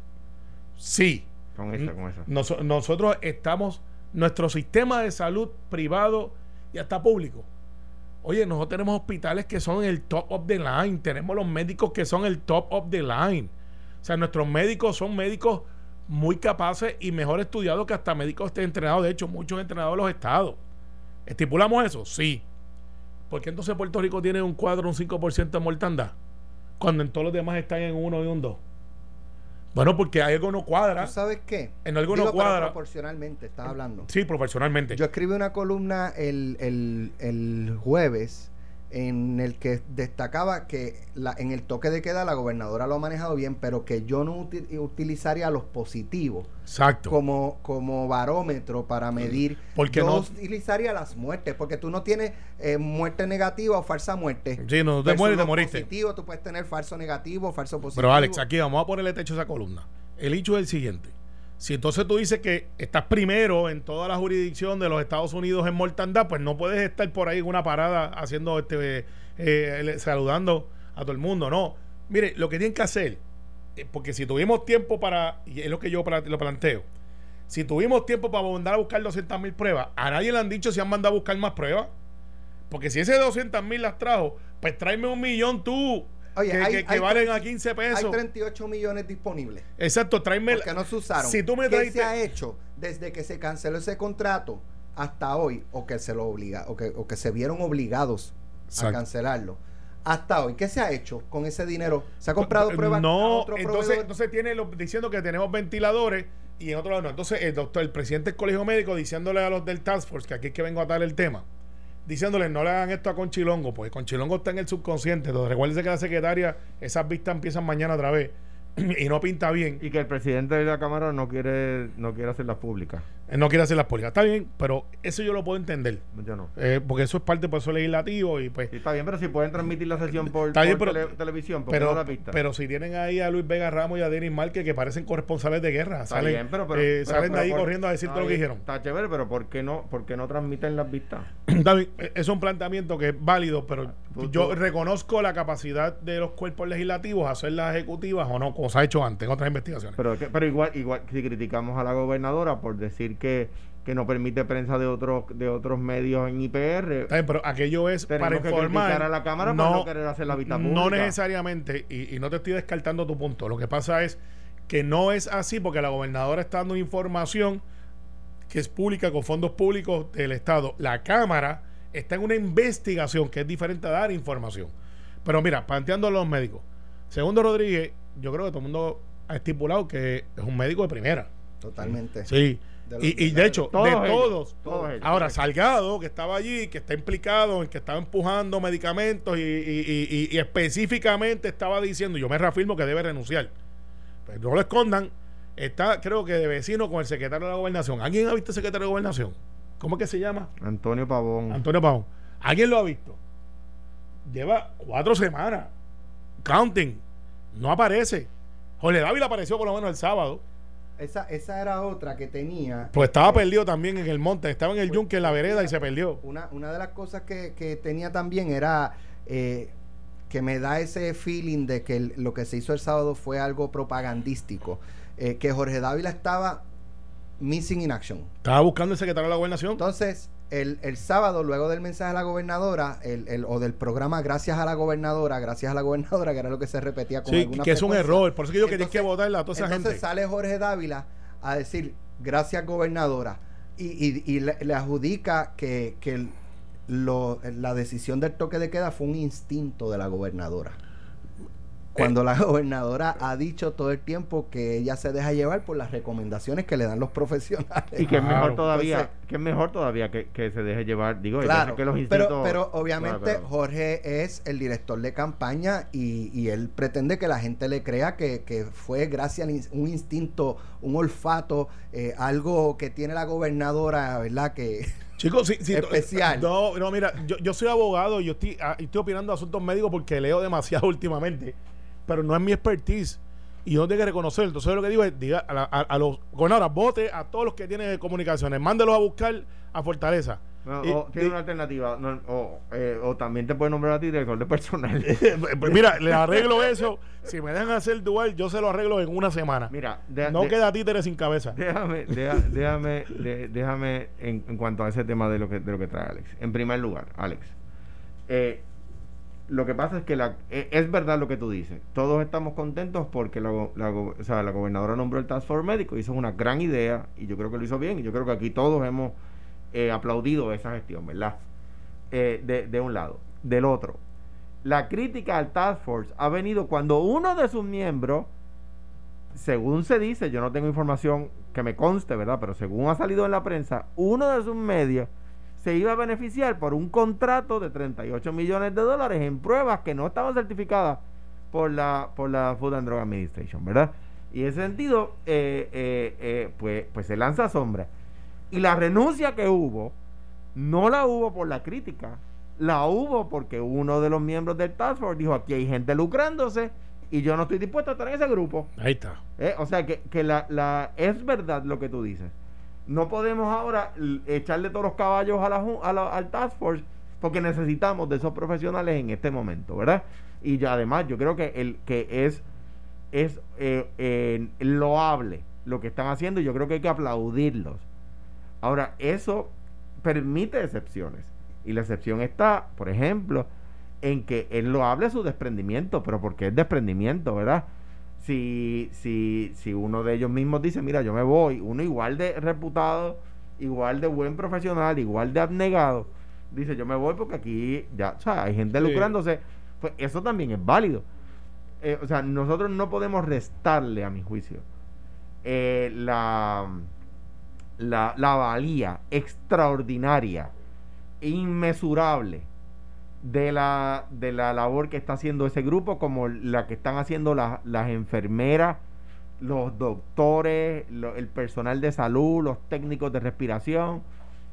Sí. Con esa, con esa. Nos, nosotros estamos, nuestro sistema de salud privado y hasta público. Oye, nosotros tenemos hospitales que son el top of the line, tenemos los médicos que son el top of the line. O sea, nuestros médicos son médicos muy capaces y mejor estudiados que hasta médicos entrenados. De hecho, muchos entrenados de los estados. ¿Estipulamos eso? Sí. ¿Por qué entonces Puerto Rico tiene un cuatro, un cinco por ciento de mortandad? Cuando en todos los demás están en uno y un dos. Bueno, porque hay algo no cuadra. ¿Tú sabes qué? En algo no cuadra. Proporcionalmente, estás hablando. Sí, proporcionalmente. Yo escribí una columna el, el, el jueves en el que destacaba que la, en el toque de queda la gobernadora lo ha manejado bien, pero que yo no util, utilizaría los positivos. Exacto. Como, como barómetro para medir. Porque yo no utilizaría las muertes, porque tú no tienes eh, muerte negativa o falsa muerte. Sí, no, te mueres, te moriste. Positivo, tú puedes tener falso negativo, falso positivo. Pero Alex, aquí vamos a ponerle techo a esa columna. El hecho es el siguiente. Si entonces tú dices que estás primero en toda la jurisdicción de los Estados Unidos en mortandad, pues no puedes estar por ahí en una parada haciendo este eh, saludando a todo el mundo. No, mire, lo que tienen que hacer, eh, porque si tuvimos tiempo para, y es lo que yo lo planteo, si tuvimos tiempo para mandar a buscar doscientas mil pruebas, a nadie le han dicho si han mandado a buscar más pruebas, porque si ese doscientas mil las trajo, pues tráeme un millón tú. Oye, que, hay, que, que hay, valen a quince pesos. Hay treinta y ocho millones disponibles. Exacto, tráeme. Porque no se usaron. Si tú me traiste... ¿Qué se ha hecho desde que se canceló ese contrato hasta hoy? O que se lo obliga, o que, o que se vieron obligados, exacto, a cancelarlo. Hasta hoy, ¿qué se ha hecho con ese dinero? ¿Se ha comprado pruebas? No, a otro entonces, entonces tiene lo, diciendo que tenemos ventiladores y en otro lado no. Entonces el doctor, el presidente del colegio médico, diciéndole a los del Task Force, que aquí es que vengo a dar el tema, diciéndoles no le hagan esto a Conchilongo, pues Conchilongo está en el subconsciente. Entonces recuérdense que la secretaria, esas vistas empiezan mañana otra vez y no pinta bien, y que el presidente de la cámara no quiere no quiere hacerlas públicas, no quiere hacerlas públicas, está bien, pero eso yo lo puedo entender, yo no, eh, porque eso es parte del proceso legislativo y pues sí, está bien, pero si pueden transmitir la sesión por, por bien, pero, tele, televisión porque pero, no la pista. Pero si tienen ahí a Luis Vega Ramos y a Denis Márquez que parecen corresponsales de guerra, está salen, bien, pero, pero, eh, pero, salen pero, de ahí por, corriendo a decir todo lo que dijeron, está chévere, pero ¿por qué no, por qué no transmiten las vistas? Está bien, es un planteamiento que es válido, pero ah, tú, yo tú. reconozco la capacidad de los cuerpos legislativos a hacer las ejecutivas o no, como se ha hecho antes en otras investigaciones, pero, pero igual igual si criticamos a la gobernadora por decir que, que no permite prensa de otros de otros medios en I P R, sí, pero aquello es para informar a la cámara, no, para no querer hacer la vista pública. No necesariamente, y, y no te estoy descartando tu punto, lo que pasa es que no es así, porque la gobernadora está dando información que es pública con fondos públicos del estado, la cámara está en una investigación que es diferente a dar información. Pero mira, planteando a los médicos, Segundo Rodríguez, yo creo que todo el mundo ha estipulado que es un médico de primera. Totalmente. Sí. De los, y, y de hecho, de todos. De ellos, todos, todos ellos, ahora, ellos. Salgado, que estaba allí, que está implicado en que estaba empujando medicamentos y, y, y, y, y específicamente estaba diciendo, yo me reafirmo que debe renunciar. Pero no lo escondan. Está, creo que de vecino con el secretario de la gobernación. ¿Alguien ha visto el secretario de gobernación? ¿Cómo es que se llama? Antonio Pavón. Antonio Pavón. ¿Alguien lo ha visto? Lleva cuatro semanas. Counting. No aparece. Jorge Dávila apareció por lo menos el sábado. Esa, esa era otra que tenía. Pues estaba eh, perdido también en el monte, estaba en el pues, yunque, en la vereda, una, y se perdió. Una, una de las cosas que, que tenía también era eh, que me da ese feeling de que el, lo que se hizo el sábado fue algo propagandístico. Eh, que Jorge Dávila estaba missing in action. Estaba buscando el secretario de la gobernación. Entonces, el, el sábado, luego del mensaje a la gobernadora, el, el, o del programa Gracias a la Gobernadora, Gracias a la Gobernadora, que era lo que se repetía con sí, alguna que frecuencia. Es un error, por eso que yo quería que votarla a toda esa entonces gente. Entonces sale Jorge Dávila a decir, gracias gobernadora, y, y, y le, le adjudica que, que lo, la decisión del toque de queda fue un instinto de la gobernadora. Cuando eh, la gobernadora ha dicho todo el tiempo que ella se deja llevar por las recomendaciones que le dan los profesionales. Y que es mejor todavía, Entonces, que es mejor todavía que, que se deje llevar, digo, claro, que los instintos, pero, pero obviamente claro, claro. Jorge es el director de campaña y, y él pretende que la gente le crea que, que fue gracias a un instinto, un olfato, eh, algo que tiene la gobernadora, ¿verdad? Que... Chicos, sí, sí, especial. No, no, mira, yo, yo soy abogado y yo estoy, estoy opinando de asuntos médicos porque leo demasiado últimamente, pero no es mi expertise y yo tengo que reconocer. Entonces lo que digo es, diga a, la, a, a los gobernadores, vote a todos los que tienen comunicaciones, mándelos a buscar a Fortaleza. No, y, o tiene una alternativa, no, o, eh, o también te puede nombrar a ti director de personal. Pues mira, le arreglo eso. Si me dejan hacer dual, yo se lo arreglo en una semana. Mira, de, no de, queda títere sin cabeza. Déjame, deja, déjame, de, déjame en, en cuanto a ese tema de lo que de lo que trae Alex. En primer lugar, Alex, eh, lo que pasa es que la, eh, es verdad lo que tú dices. Todos estamos contentos porque la, la, o sea, la gobernadora nombró el Task Force médico, hizo una gran idea y yo creo que lo hizo bien. Y yo creo que aquí todos hemos Eh, aplaudido esa gestión, ¿verdad? Eh, de, de un lado. Del otro, la crítica al Task Force ha venido cuando uno de sus miembros, según se dice, yo no tengo información que me conste, ¿verdad? Pero según ha salido en la prensa, uno de sus medios se iba a beneficiar por un contrato de treinta y ocho millones de dólares en pruebas que no estaban certificadas por la, por la Food and Drug Administration, ¿verdad? Y en ese sentido, eh, eh, eh, pues, pues se lanza sombra. Y la renuncia que hubo, no la hubo por la crítica, la hubo porque uno de los miembros del Task Force dijo, aquí hay gente lucrándose y yo no estoy dispuesto a estar en ese grupo. Ahí está. Eh, o sea, que, que la, la es verdad lo que tú dices. No podemos ahora echarle todos los caballos a la, a la, al Task Force porque necesitamos de esos profesionales en este momento, ¿verdad? Y ya, además yo creo que, el, que es, es eh, eh, loable lo que están haciendo y yo creo que hay que aplaudirlos. Ahora, eso permite excepciones. Y la excepción está, por ejemplo, en que él lo hable su desprendimiento, pero porque es desprendimiento, ¿verdad? Si, si, si uno de ellos mismos dice, mira, yo me voy, uno igual de reputado, igual de buen profesional, igual de abnegado, dice, yo me voy porque aquí ya, o sea, hay gente sí. lucrándose, pues eso también es válido. Eh, o sea, nosotros no podemos restarle, a mi juicio, eh, la... La, la valía extraordinaria, inmesurable de la, de la labor que está haciendo ese grupo, como la que están haciendo la, las enfermeras, los doctores, lo, el personal de salud, los técnicos de respiración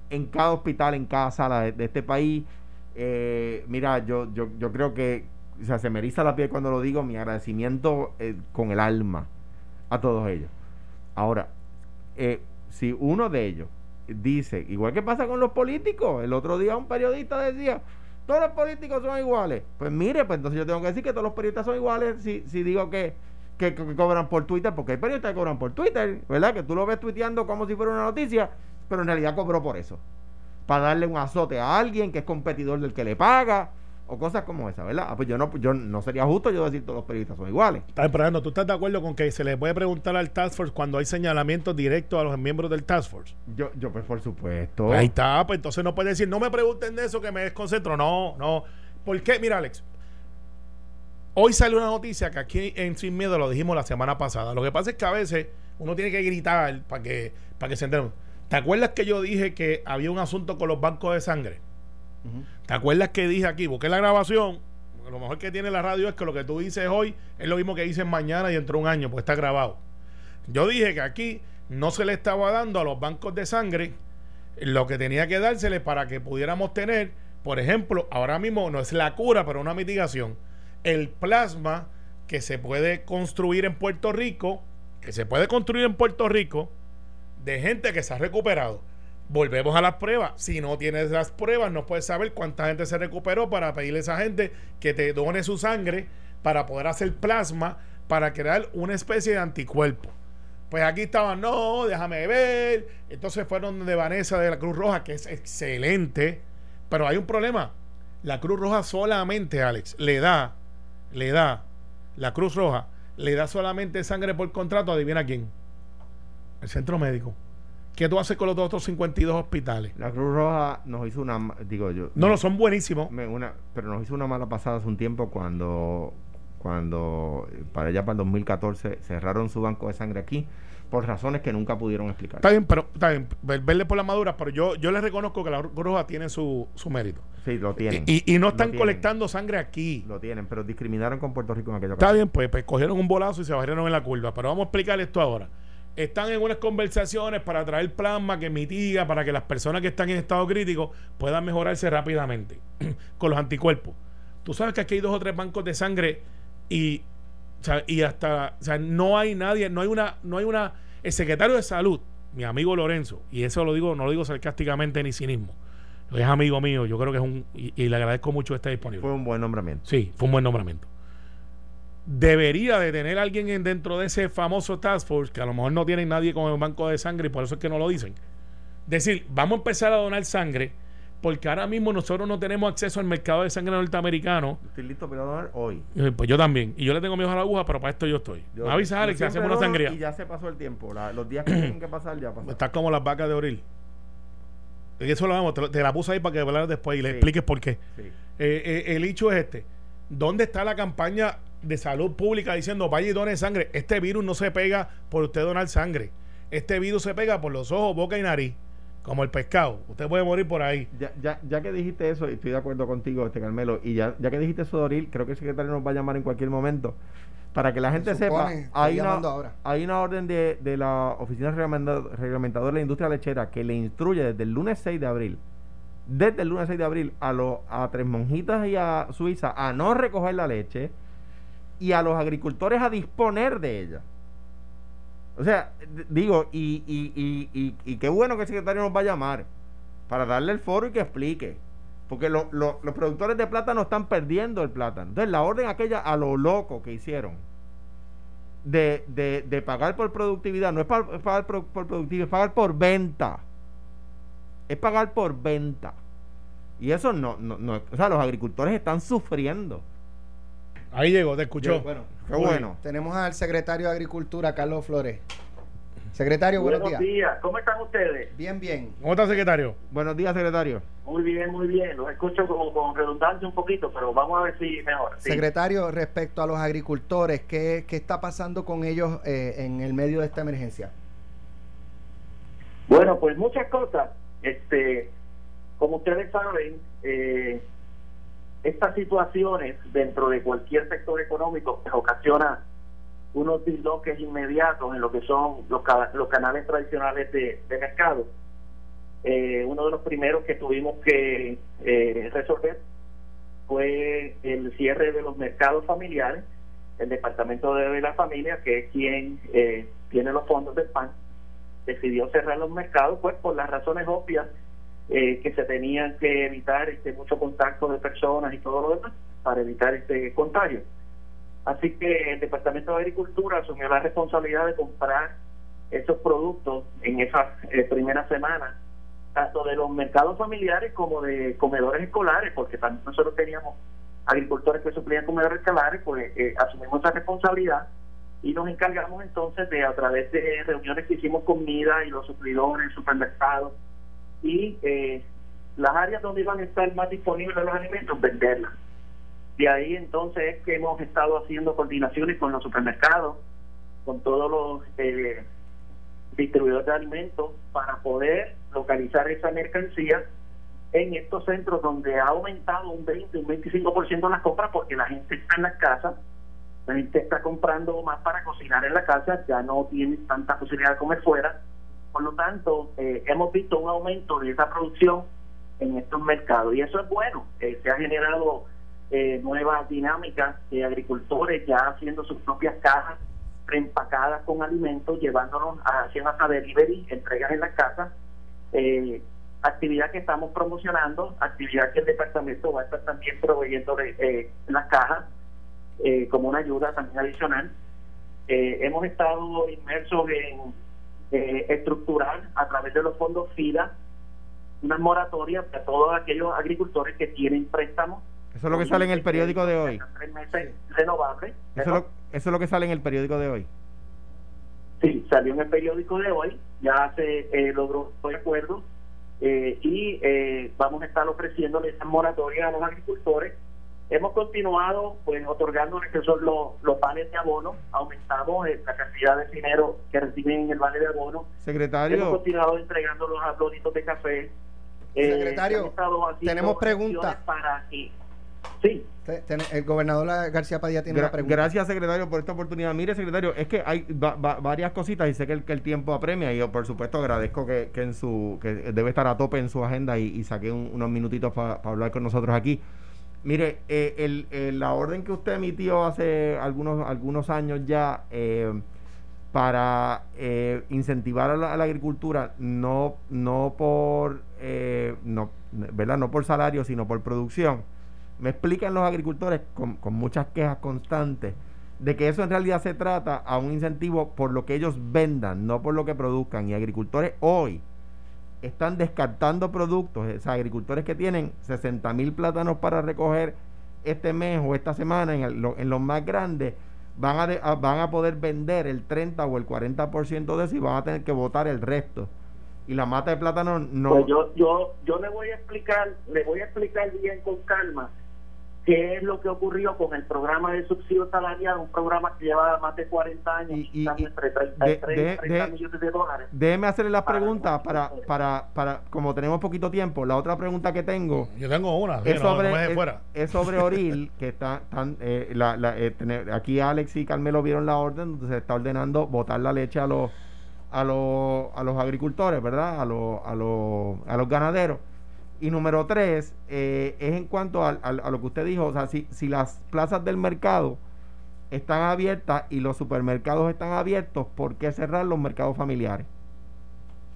en cada hospital, en cada sala de, de este país. Eh, mira, yo, yo, yo creo que, o sea, se me eriza la piel cuando lo digo, mi agradecimiento eh, con el alma a todos ellos. Ahora, eh, si uno de ellos dice, igual que pasa con los políticos, el otro día un periodista decía, todos los políticos son iguales, pues mire, pues entonces yo tengo que decir que todos los periodistas son iguales si, si digo que, que, que cobran por Twitter, porque hay periodistas que cobran por Twitter, ¿verdad? Que tú lo ves tuiteando como si fuera una noticia, pero en realidad cobró por eso, para darle un azote a alguien que es competidor del que le paga, o cosas como esa, ¿verdad? Ah, pues yo no, yo no sería justo yo decir todos los periodistas son iguales. Pero Fernando, ¿tú estás de acuerdo con que se le puede preguntar al Task Force cuando hay señalamientos directos a los miembros del Task Force? Yo, yo pues por supuesto. Ahí está, pues entonces no puedes decir, no me pregunten de eso que me desconcentro. No, no. ¿Por qué? Mira, Alex, hoy salió una noticia que aquí en Sin Miedo lo dijimos la semana pasada. Lo que pasa es que a veces uno tiene que gritar para que, para que se enteren. ¿Te acuerdas que yo dije que había un asunto con los bancos de sangre? Uh-huh. ¿Te acuerdas que dije aquí? Busqué la grabación. Lo mejor que tiene la radio es que lo que tú dices hoy es lo mismo que dices mañana y dentro de un año, pues está grabado. Yo dije que aquí no se le estaba dando a los bancos de sangre lo que tenía que dársele para que pudiéramos tener, por ejemplo, ahora mismo no es la cura, pero una mitigación, el plasma que se puede construir en Puerto Rico, que se puede construir en Puerto Rico de gente que se ha recuperado. Volvemos a las pruebas. Si no tienes las pruebas, no puedes saber cuánta gente se recuperó para pedirle a esa gente que te done su sangre para poder hacer plasma para crear una especie de anticuerpo. Pues aquí estaban, no, déjame ver. Entonces fueron de Vanessa de la Cruz Roja, que es excelente, pero hay un problema. La Cruz Roja solamente, Alex, le da, le da, la Cruz Roja le da solamente sangre por contrato, adivina quién, el centro médico. ¿Qué tú haces con los otros cincuenta y dos hospitales? La Cruz Roja nos hizo una... Digo yo... No, no, son buenísimos. Me, una, pero nos hizo una mala pasada hace un tiempo cuando... cuando para allá para el dos mil catorce cerraron su banco de sangre aquí por razones que nunca pudieron explicar. Está bien, pero está bien, verle por la madura, pero yo yo les reconozco que la Cruz Roja tiene su, su mérito. Sí, lo tienen. Y, y, y no están colectando sangre aquí. Lo tienen, pero discriminaron con Puerto Rico en aquella ocasión. Está bien, pues, pues cogieron un bolazo y se barrieron en la curva, pero vamos a explicar esto ahora. Están en unas conversaciones para traer plasma que mitiga para que las personas que están en estado crítico puedan mejorarse rápidamente con los anticuerpos. Tú sabes que aquí hay dos o tres bancos de sangre y, o sea, y hasta, o sea, no hay nadie, no hay una, no hay una, el secretario de salud, mi amigo Lorenzo, y eso lo digo, no lo digo sarcásticamente ni cinismo, es amigo mío, yo creo que es un, y, y le agradezco mucho que esté disponible. Fue un buen nombramiento. Sí, fue un buen nombramiento. Debería de tener alguien en, dentro de ese famoso task force, que a lo mejor no tienen nadie con el banco de sangre y por eso es que no lo dicen. Decir, vamos a empezar a donar sangre, porque ahora mismo nosotros no tenemos acceso al mercado de sangre norteamericano. Estoy listo para donar hoy. Pues yo también. Y yo le tengo miedo a la aguja, pero para esto yo estoy. Yo, me avisa Alex que hacemos una sangría. Y ya se pasó el tiempo. La, los días que tienen que pasar ya pasaron. Estás como las vacas de abril. Y eso lo vamos. Te, te la puse ahí para que hablaras después y le sí. expliques por qué. Sí. Eh, eh, el hecho es este. ¿Dónde está la campaña de salud pública diciendo vaya y done sangre? Este virus no se pega por usted donar sangre. Este virus se pega por los ojos, boca y nariz. Como el pescado, usted puede morir por ahí. Ya, ya, ya que dijiste eso, y estoy de acuerdo contigo, este Carmelo, y ya, ya que dijiste eso, Doril, creo que el secretario nos va a llamar en cualquier momento. Para que la gente se sepa, hay una, hay una orden de, de la Oficina Reglamentadora de la Industria Lechera que le instruye desde el lunes seis de abril, desde el lunes seis de abril, a, los, a Tres Monjitas y a Suiza a no recoger la leche y a los agricultores a disponer de ella. O sea, digo, y, y, y, y, y qué bueno que el secretario nos va a llamar para darle el foro y que explique. Porque lo, lo, los productores de plátano están perdiendo el plátano. Entonces, la orden aquella a lo loco que hicieron de, de, de pagar por productividad, no es pagar por, por productividad, es pagar por venta. Es pagar por venta. Y eso no, no, no, o sea, los agricultores están sufriendo. Ahí llegó, te escuchó. Yo, bueno, qué bueno. Tenemos al secretario de Agricultura, Carlos Flores. Secretario, buenos, buenos días. días. ¿Cómo están ustedes? Bien, bien. ¿Cómo está, secretario? Buenos días, secretario. Muy bien, muy bien. Los escucho como, como redundante un poquito, pero vamos a ver si mejor. ¿Sí? Secretario, respecto a los agricultores, ¿qué, qué está pasando con ellos eh, en el medio de esta emergencia? Bueno, pues muchas cosas. Este, como ustedes saben, eh, estas situaciones dentro de cualquier sector económico pues, ocasiona unos disloques inmediatos en lo que son los, los canales tradicionales de, de mercado. Eh, uno de los primeros que tuvimos que eh, resolver fue el cierre de los mercados familiares. El Departamento de la Familia, que es quien eh, tiene los fondos del P A N, decidió cerrar los mercados pues por las razones obvias. Eh, que se tenían que evitar este mucho contacto de personas y todo lo demás para evitar este contagio. Así que el Departamento de Agricultura asumió la responsabilidad de comprar esos productos en esas eh, primeras semanas, tanto de los mercados familiares como de comedores escolares, porque también nosotros teníamos agricultores que suplían comedores escolares, pues eh, asumimos esa responsabilidad y nos encargamos entonces de, a través de reuniones que hicimos con MIDA y los suplidores, supermercados, y eh, las áreas donde iban a estar más disponibles los alimentos, venderlas. De ahí entonces es que hemos estado haciendo coordinaciones con los supermercados, con todos los eh, distribuidores de alimentos, para poder localizar esa mercancía en estos centros donde ha aumentado un veinte, un veinticinco por ciento las compras, porque la gente está en las casas, la gente está comprando más para cocinar en la casa, ya no tiene tanta posibilidad de comer fuera. Por lo tanto, eh, hemos visto un aumento de esa producción en estos mercados. Y eso es bueno. Eh, se ha generado eh, nuevas dinámicas de agricultores ya haciendo sus propias cajas reempacadas con alimentos, llevándonos a, haciendo hasta delivery, entregas en las casas. Eh, actividad que estamos promocionando, actividad que el departamento va a estar también proveyendo de, eh, las cajas eh, como una ayuda también adicional. Eh, hemos estado inmersos en... Eh, estructural a través de los fondos FIDA unas moratorias para todos aquellos agricultores que tienen préstamos. Eso es lo que sale en el periódico de hoy. Tres meses renovables. Eso, ¿no? lo, eso es lo que sale en el periódico de hoy. Sí, salió en el periódico de hoy, ya se eh, logró el acuerdo eh, y eh, vamos a estar ofreciéndole esas moratorias a los agricultores. Hemos continuado pues otorgándoles que son los, los vales de abono, aumentamos eh, la cantidad de dinero que reciben en el vale de abono. Secretario, hemos continuado entregando los aploditos de café. Eh, Secretario, tenemos preguntas para aquí. Sí. El gobernador García Padilla tiene Gra una pregunta. Gracias, secretario, por esta oportunidad. Mire, secretario, es que hay va va varias cositas y sé que el, que el tiempo apremia y yo, por supuesto, agradezco que, que en su que debe estar a tope en su agenda y, y saqué un, unos minutitos para pa hablar con nosotros aquí. Mire, eh, el, eh, la orden que usted emitió hace algunos algunos años ya eh, para eh, incentivar a la, a la agricultura no no por eh, no verdad no por salario sino por producción. Me explican los agricultores con, con muchas quejas constantes de que eso en realidad se trata a un incentivo por lo que ellos vendan, no por lo que produzcan. Y agricultores hoy están descartando productos, o sea, agricultores que tienen sesenta mil plátanos para recoger este mes o esta semana en, el, en los más grandes, van a, de, a, van a poder vender el treinta o el cuarenta por ciento de eso y van a tener que botar el resto. Y la mata de plátano no... Pues yo, yo, yo le voy a explicar, le voy a explicar bien con calma qué es lo que ocurrió con el programa de subsidio salarial, un programa que lleva más de cuarenta años, y, y, y entre treinta y tres, treinta millones de dólares. Déjeme hacerle las preguntas para, para, para, como tenemos poquito tiempo, la otra pregunta que tengo... Yo tengo una, es sobre, no, no es, fuera. Es sobre Oril, que está tan, eh, la, la, eh, tener, aquí Alex y Carmelo vieron la orden, entonces se está ordenando botar la leche a los a los a los agricultores, ¿verdad? A los a los a los ganaderos. Y número tres, eh, es en cuanto a, a, a lo que usted dijo, o sea, si, si las plazas del mercado están abiertas y los supermercados están abiertos, ¿por qué cerrar los mercados familiares?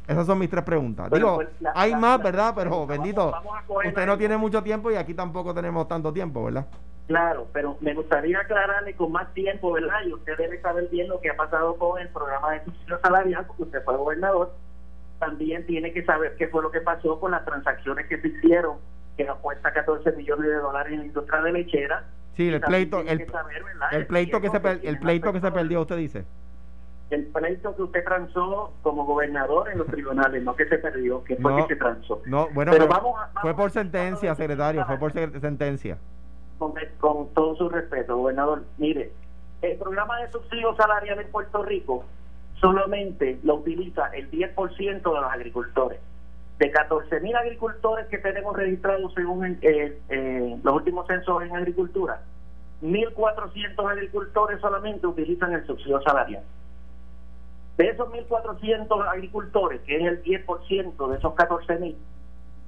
Esas son mis tres preguntas. Pero digo, pues la, hay la, más, la, ¿verdad? Pero, pero bendito, vamos, vamos a coger usted no tiene mucho tiempo y aquí tampoco tenemos tanto tiempo, ¿verdad? Claro, pero me gustaría aclararle con más tiempo, ¿verdad? Y usted debe saber bien lo que ha pasado con el programa de subsidio salarial, porque usted fue gobernador. También tiene que saber qué fue lo que pasó con las transacciones que se hicieron, que nos cuesta catorce millones de dólares en la industria de lechera. Sí, el pleito, el, que saber, el pleito que se per, el pleito que se perdió, usted dice. El pleito que usted transó como gobernador en los tribunales, no que se perdió, que fue no, que se transó. No, bueno, pero vamos a, vamos fue por sentencia, secretario, fue por sentencia. Con, con todo su respeto, gobernador, mire, el programa de subsidio salarial en Puerto Rico solamente lo utiliza el diez por ciento de los agricultores. De catorce mil agricultores que tenemos registrados según el, eh, eh, los últimos censos en agricultura, mil cuatrocientos agricultores solamente utilizan el subsidio salarial. De esos mil cuatrocientos agricultores, que es el diez por ciento de esos catorce mil,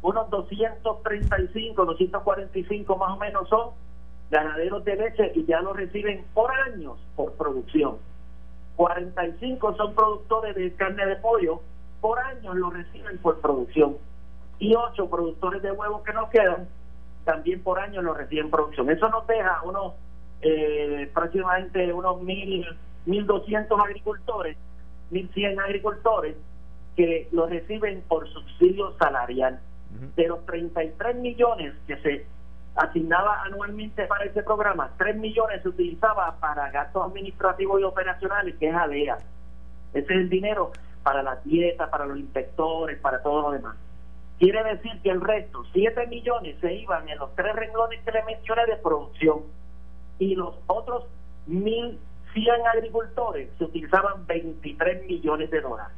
unos doscientos treinta y cinco, doscientos cuarenta y cinco más o menos son ganaderos de leche y ya lo reciben por años por producción. cuarenta y cinco son productores de carne de pollo, por años lo reciben por producción. Y ocho productores de huevos que nos quedan, también por años lo reciben producción. Eso nos deja unos eh, aproximadamente unos mil doscientos agricultores, mil cien agricultores que lo reciben por subsidio salarial. De los treinta y tres millones que se asignaba anualmente para este programa, tres millones se utilizaba para gastos administrativos y operacionales, que es A D E A. Ese es el dinero para las dietas, para los inspectores, para todo lo demás. Quiere decir que el resto, siete millones, se iban en los tres renglones que le mencioné de producción, y los otros mil cien agricultores se utilizaban veintitrés millones de dólares.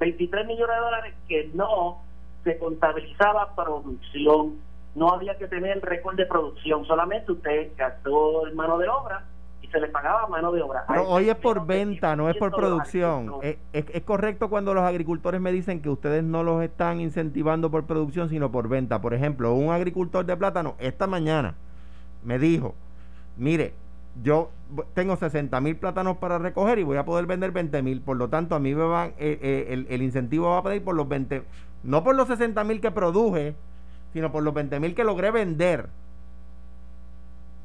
veintitrés millones de dólares que no se contabilizaba producción. No había que tener el récord de producción, solamente usted gastó en mano de obra y se le pagaba mano de obra. Pero hoy es por venta, no es por producción. ¿Es, es, ¿Es correcto cuando los agricultores me dicen que ustedes no los están incentivando por producción, sino por venta? Por ejemplo, un agricultor de plátano esta mañana me dijo, mire, yo tengo sesenta mil plátanos para recoger y voy a poder vender veinte mil, por lo tanto a mí me van, eh, eh, el, el incentivo va a pedir por los veinte, no por los sesenta mil que produje, sino por los veinte mil que logré vender.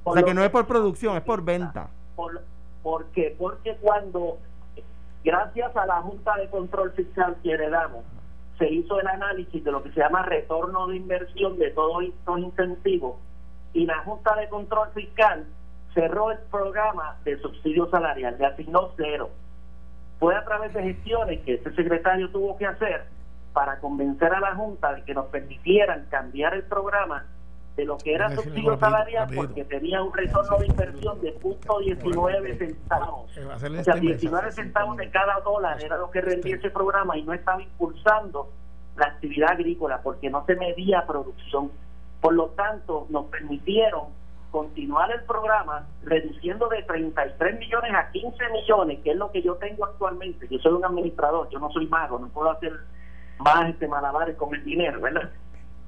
Por o sea que no es por producción, es por venta. Por, ¿Por qué? Porque cuando, gracias a la Junta de Control Fiscal que heredamos, se hizo el análisis de lo que se llama retorno de inversión de todos estos incentivos, y la Junta de Control Fiscal cerró el programa de subsidio salarial, le asignó cero. fue a través de gestiones que ese secretario tuvo que hacer para convencer a la Junta de que nos permitieran cambiar el programa de lo que era subsidio salarial, porque tenía un retorno de inversión de punto diecinueve centavos. O sea, diecinueve centavos de cada dólar era lo que rendía ese programa, y no estaba impulsando la actividad agrícola porque no se medía producción. Por lo tanto, nos permitieron continuar el programa reduciendo de treinta y tres millones a quince millones, que es lo que yo tengo actualmente. Yo soy un administrador, yo no soy mago, no puedo hacer más este malabares con el dinero, ¿verdad?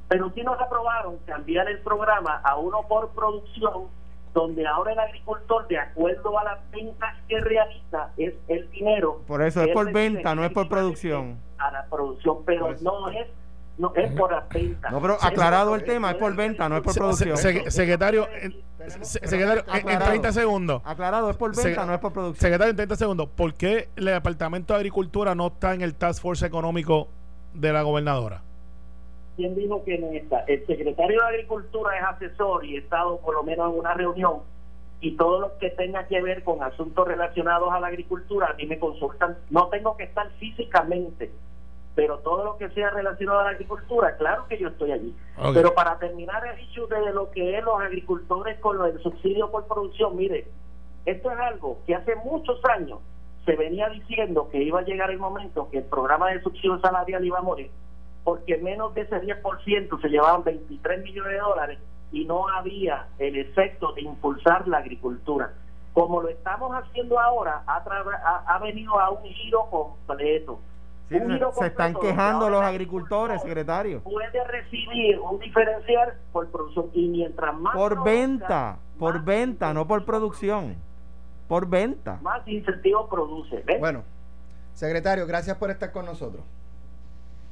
Pero sí nos aprobaron cambiar el programa a uno por producción, donde ahora el agricultor, de acuerdo a las ventas que realiza, es el dinero. Por eso es por venta, no es por producción. A la producción, pero no es No, es por la venta. No, pero aclarado el tema, es por venta, no es por producción. Se, se, secretario, en, se, secretario en, en treinta segundos. Aclarado, es por venta, se, no es por producción. Secretario, en treinta segundos, ¿por qué el Departamento de Agricultura no está en el Task Force Económico de la gobernadora? ¿Quién dijo que no está? El secretario de Agricultura es asesor y ha estado por lo menos en una reunión, y todo lo que tenga que ver con asuntos relacionados a la agricultura, a mí me consultan. No tengo que estar físicamente, pero todo lo que sea relacionado a la agricultura, claro que yo estoy allí. Okay. Pero para terminar el issue de lo que es los agricultores con el subsidio por producción, mire, esto es algo que hace muchos años se venía diciendo que iba a llegar el momento que el programa de subsidio salarial iba a morir, porque menos de ese diez por ciento se llevaban veintitrés millones de dólares y no había el efecto de impulsar la agricultura. Como lo estamos haciendo ahora, ha, ha, ha venido a un giro completo. Sí, se están quejando los agricultores, secretario. Puede recibir un diferencial por producción, y mientras más por no venta, por más venta, más no por producción, por venta, más incentivo produce. ¿Ves? Bueno, secretario, gracias por estar con nosotros.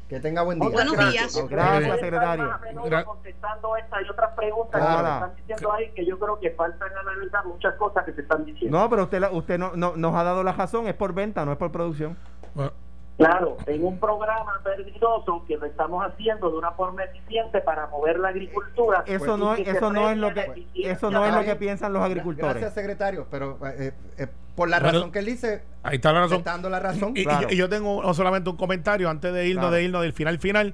Que tenga buen día. Buenos días. Gracias, gracias, secretario. Gra contestando esta y otras preguntas ah, que la. están diciendo ahí, que yo creo que faltan analizar muchas cosas que se están diciendo. No, pero usted, la, usted no, no, nos ha dado la razón. Es por venta, no es por producción. Bueno. Claro, en un programa perdidoso que lo estamos haciendo de una forma eficiente para mover la agricultura. Eso no, eso no es lo que, eso no es lo que piensan los agricultores. Gracias, secretario, pero eh, eh, por la bueno, razón que él dice, ahí está la razón. Está dando la razón. Y, claro. y, y yo tengo solamente un comentario antes de irnos, claro. de irnos del final final.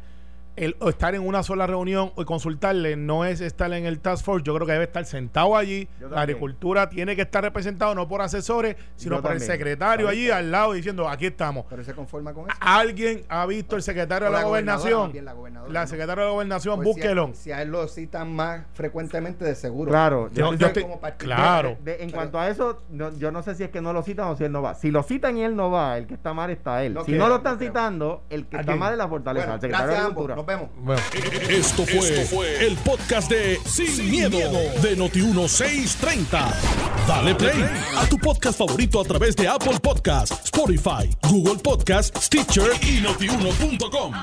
El estar en una sola reunión y consultarle no es estar en el Task Force. Yo creo que debe estar sentado allí. La agricultura tiene que estar representada no por asesores, sino yo por también. el secretario allí al lado diciendo, aquí estamos. Pero se conforma con eso. ¿Alguien ha visto el secretario o de la gobernación? La, la no. secretaria de la gobernación, pues búsquelo. Si a, si a él lo citan más frecuentemente, de seguro. Claro. Yo, yo, yo estoy, como claro. De, de, en Pero, cuanto a eso, no, yo no sé si es que no lo citan o si él no va. Si lo citan y él no va, el que está mal está él. No si creo, no lo están no citando, el que está mal es la fortaleza. Bueno, el secretario de Agricultura. Vemos. Bueno. Esto, fue Esto fue el podcast de Sin, Sin miedo, miedo de Noti uno seiscientos treinta. Dale play a tu podcast favorito a través de Apple Podcasts, Spotify, Google Podcasts, Stitcher y Noti uno punto com.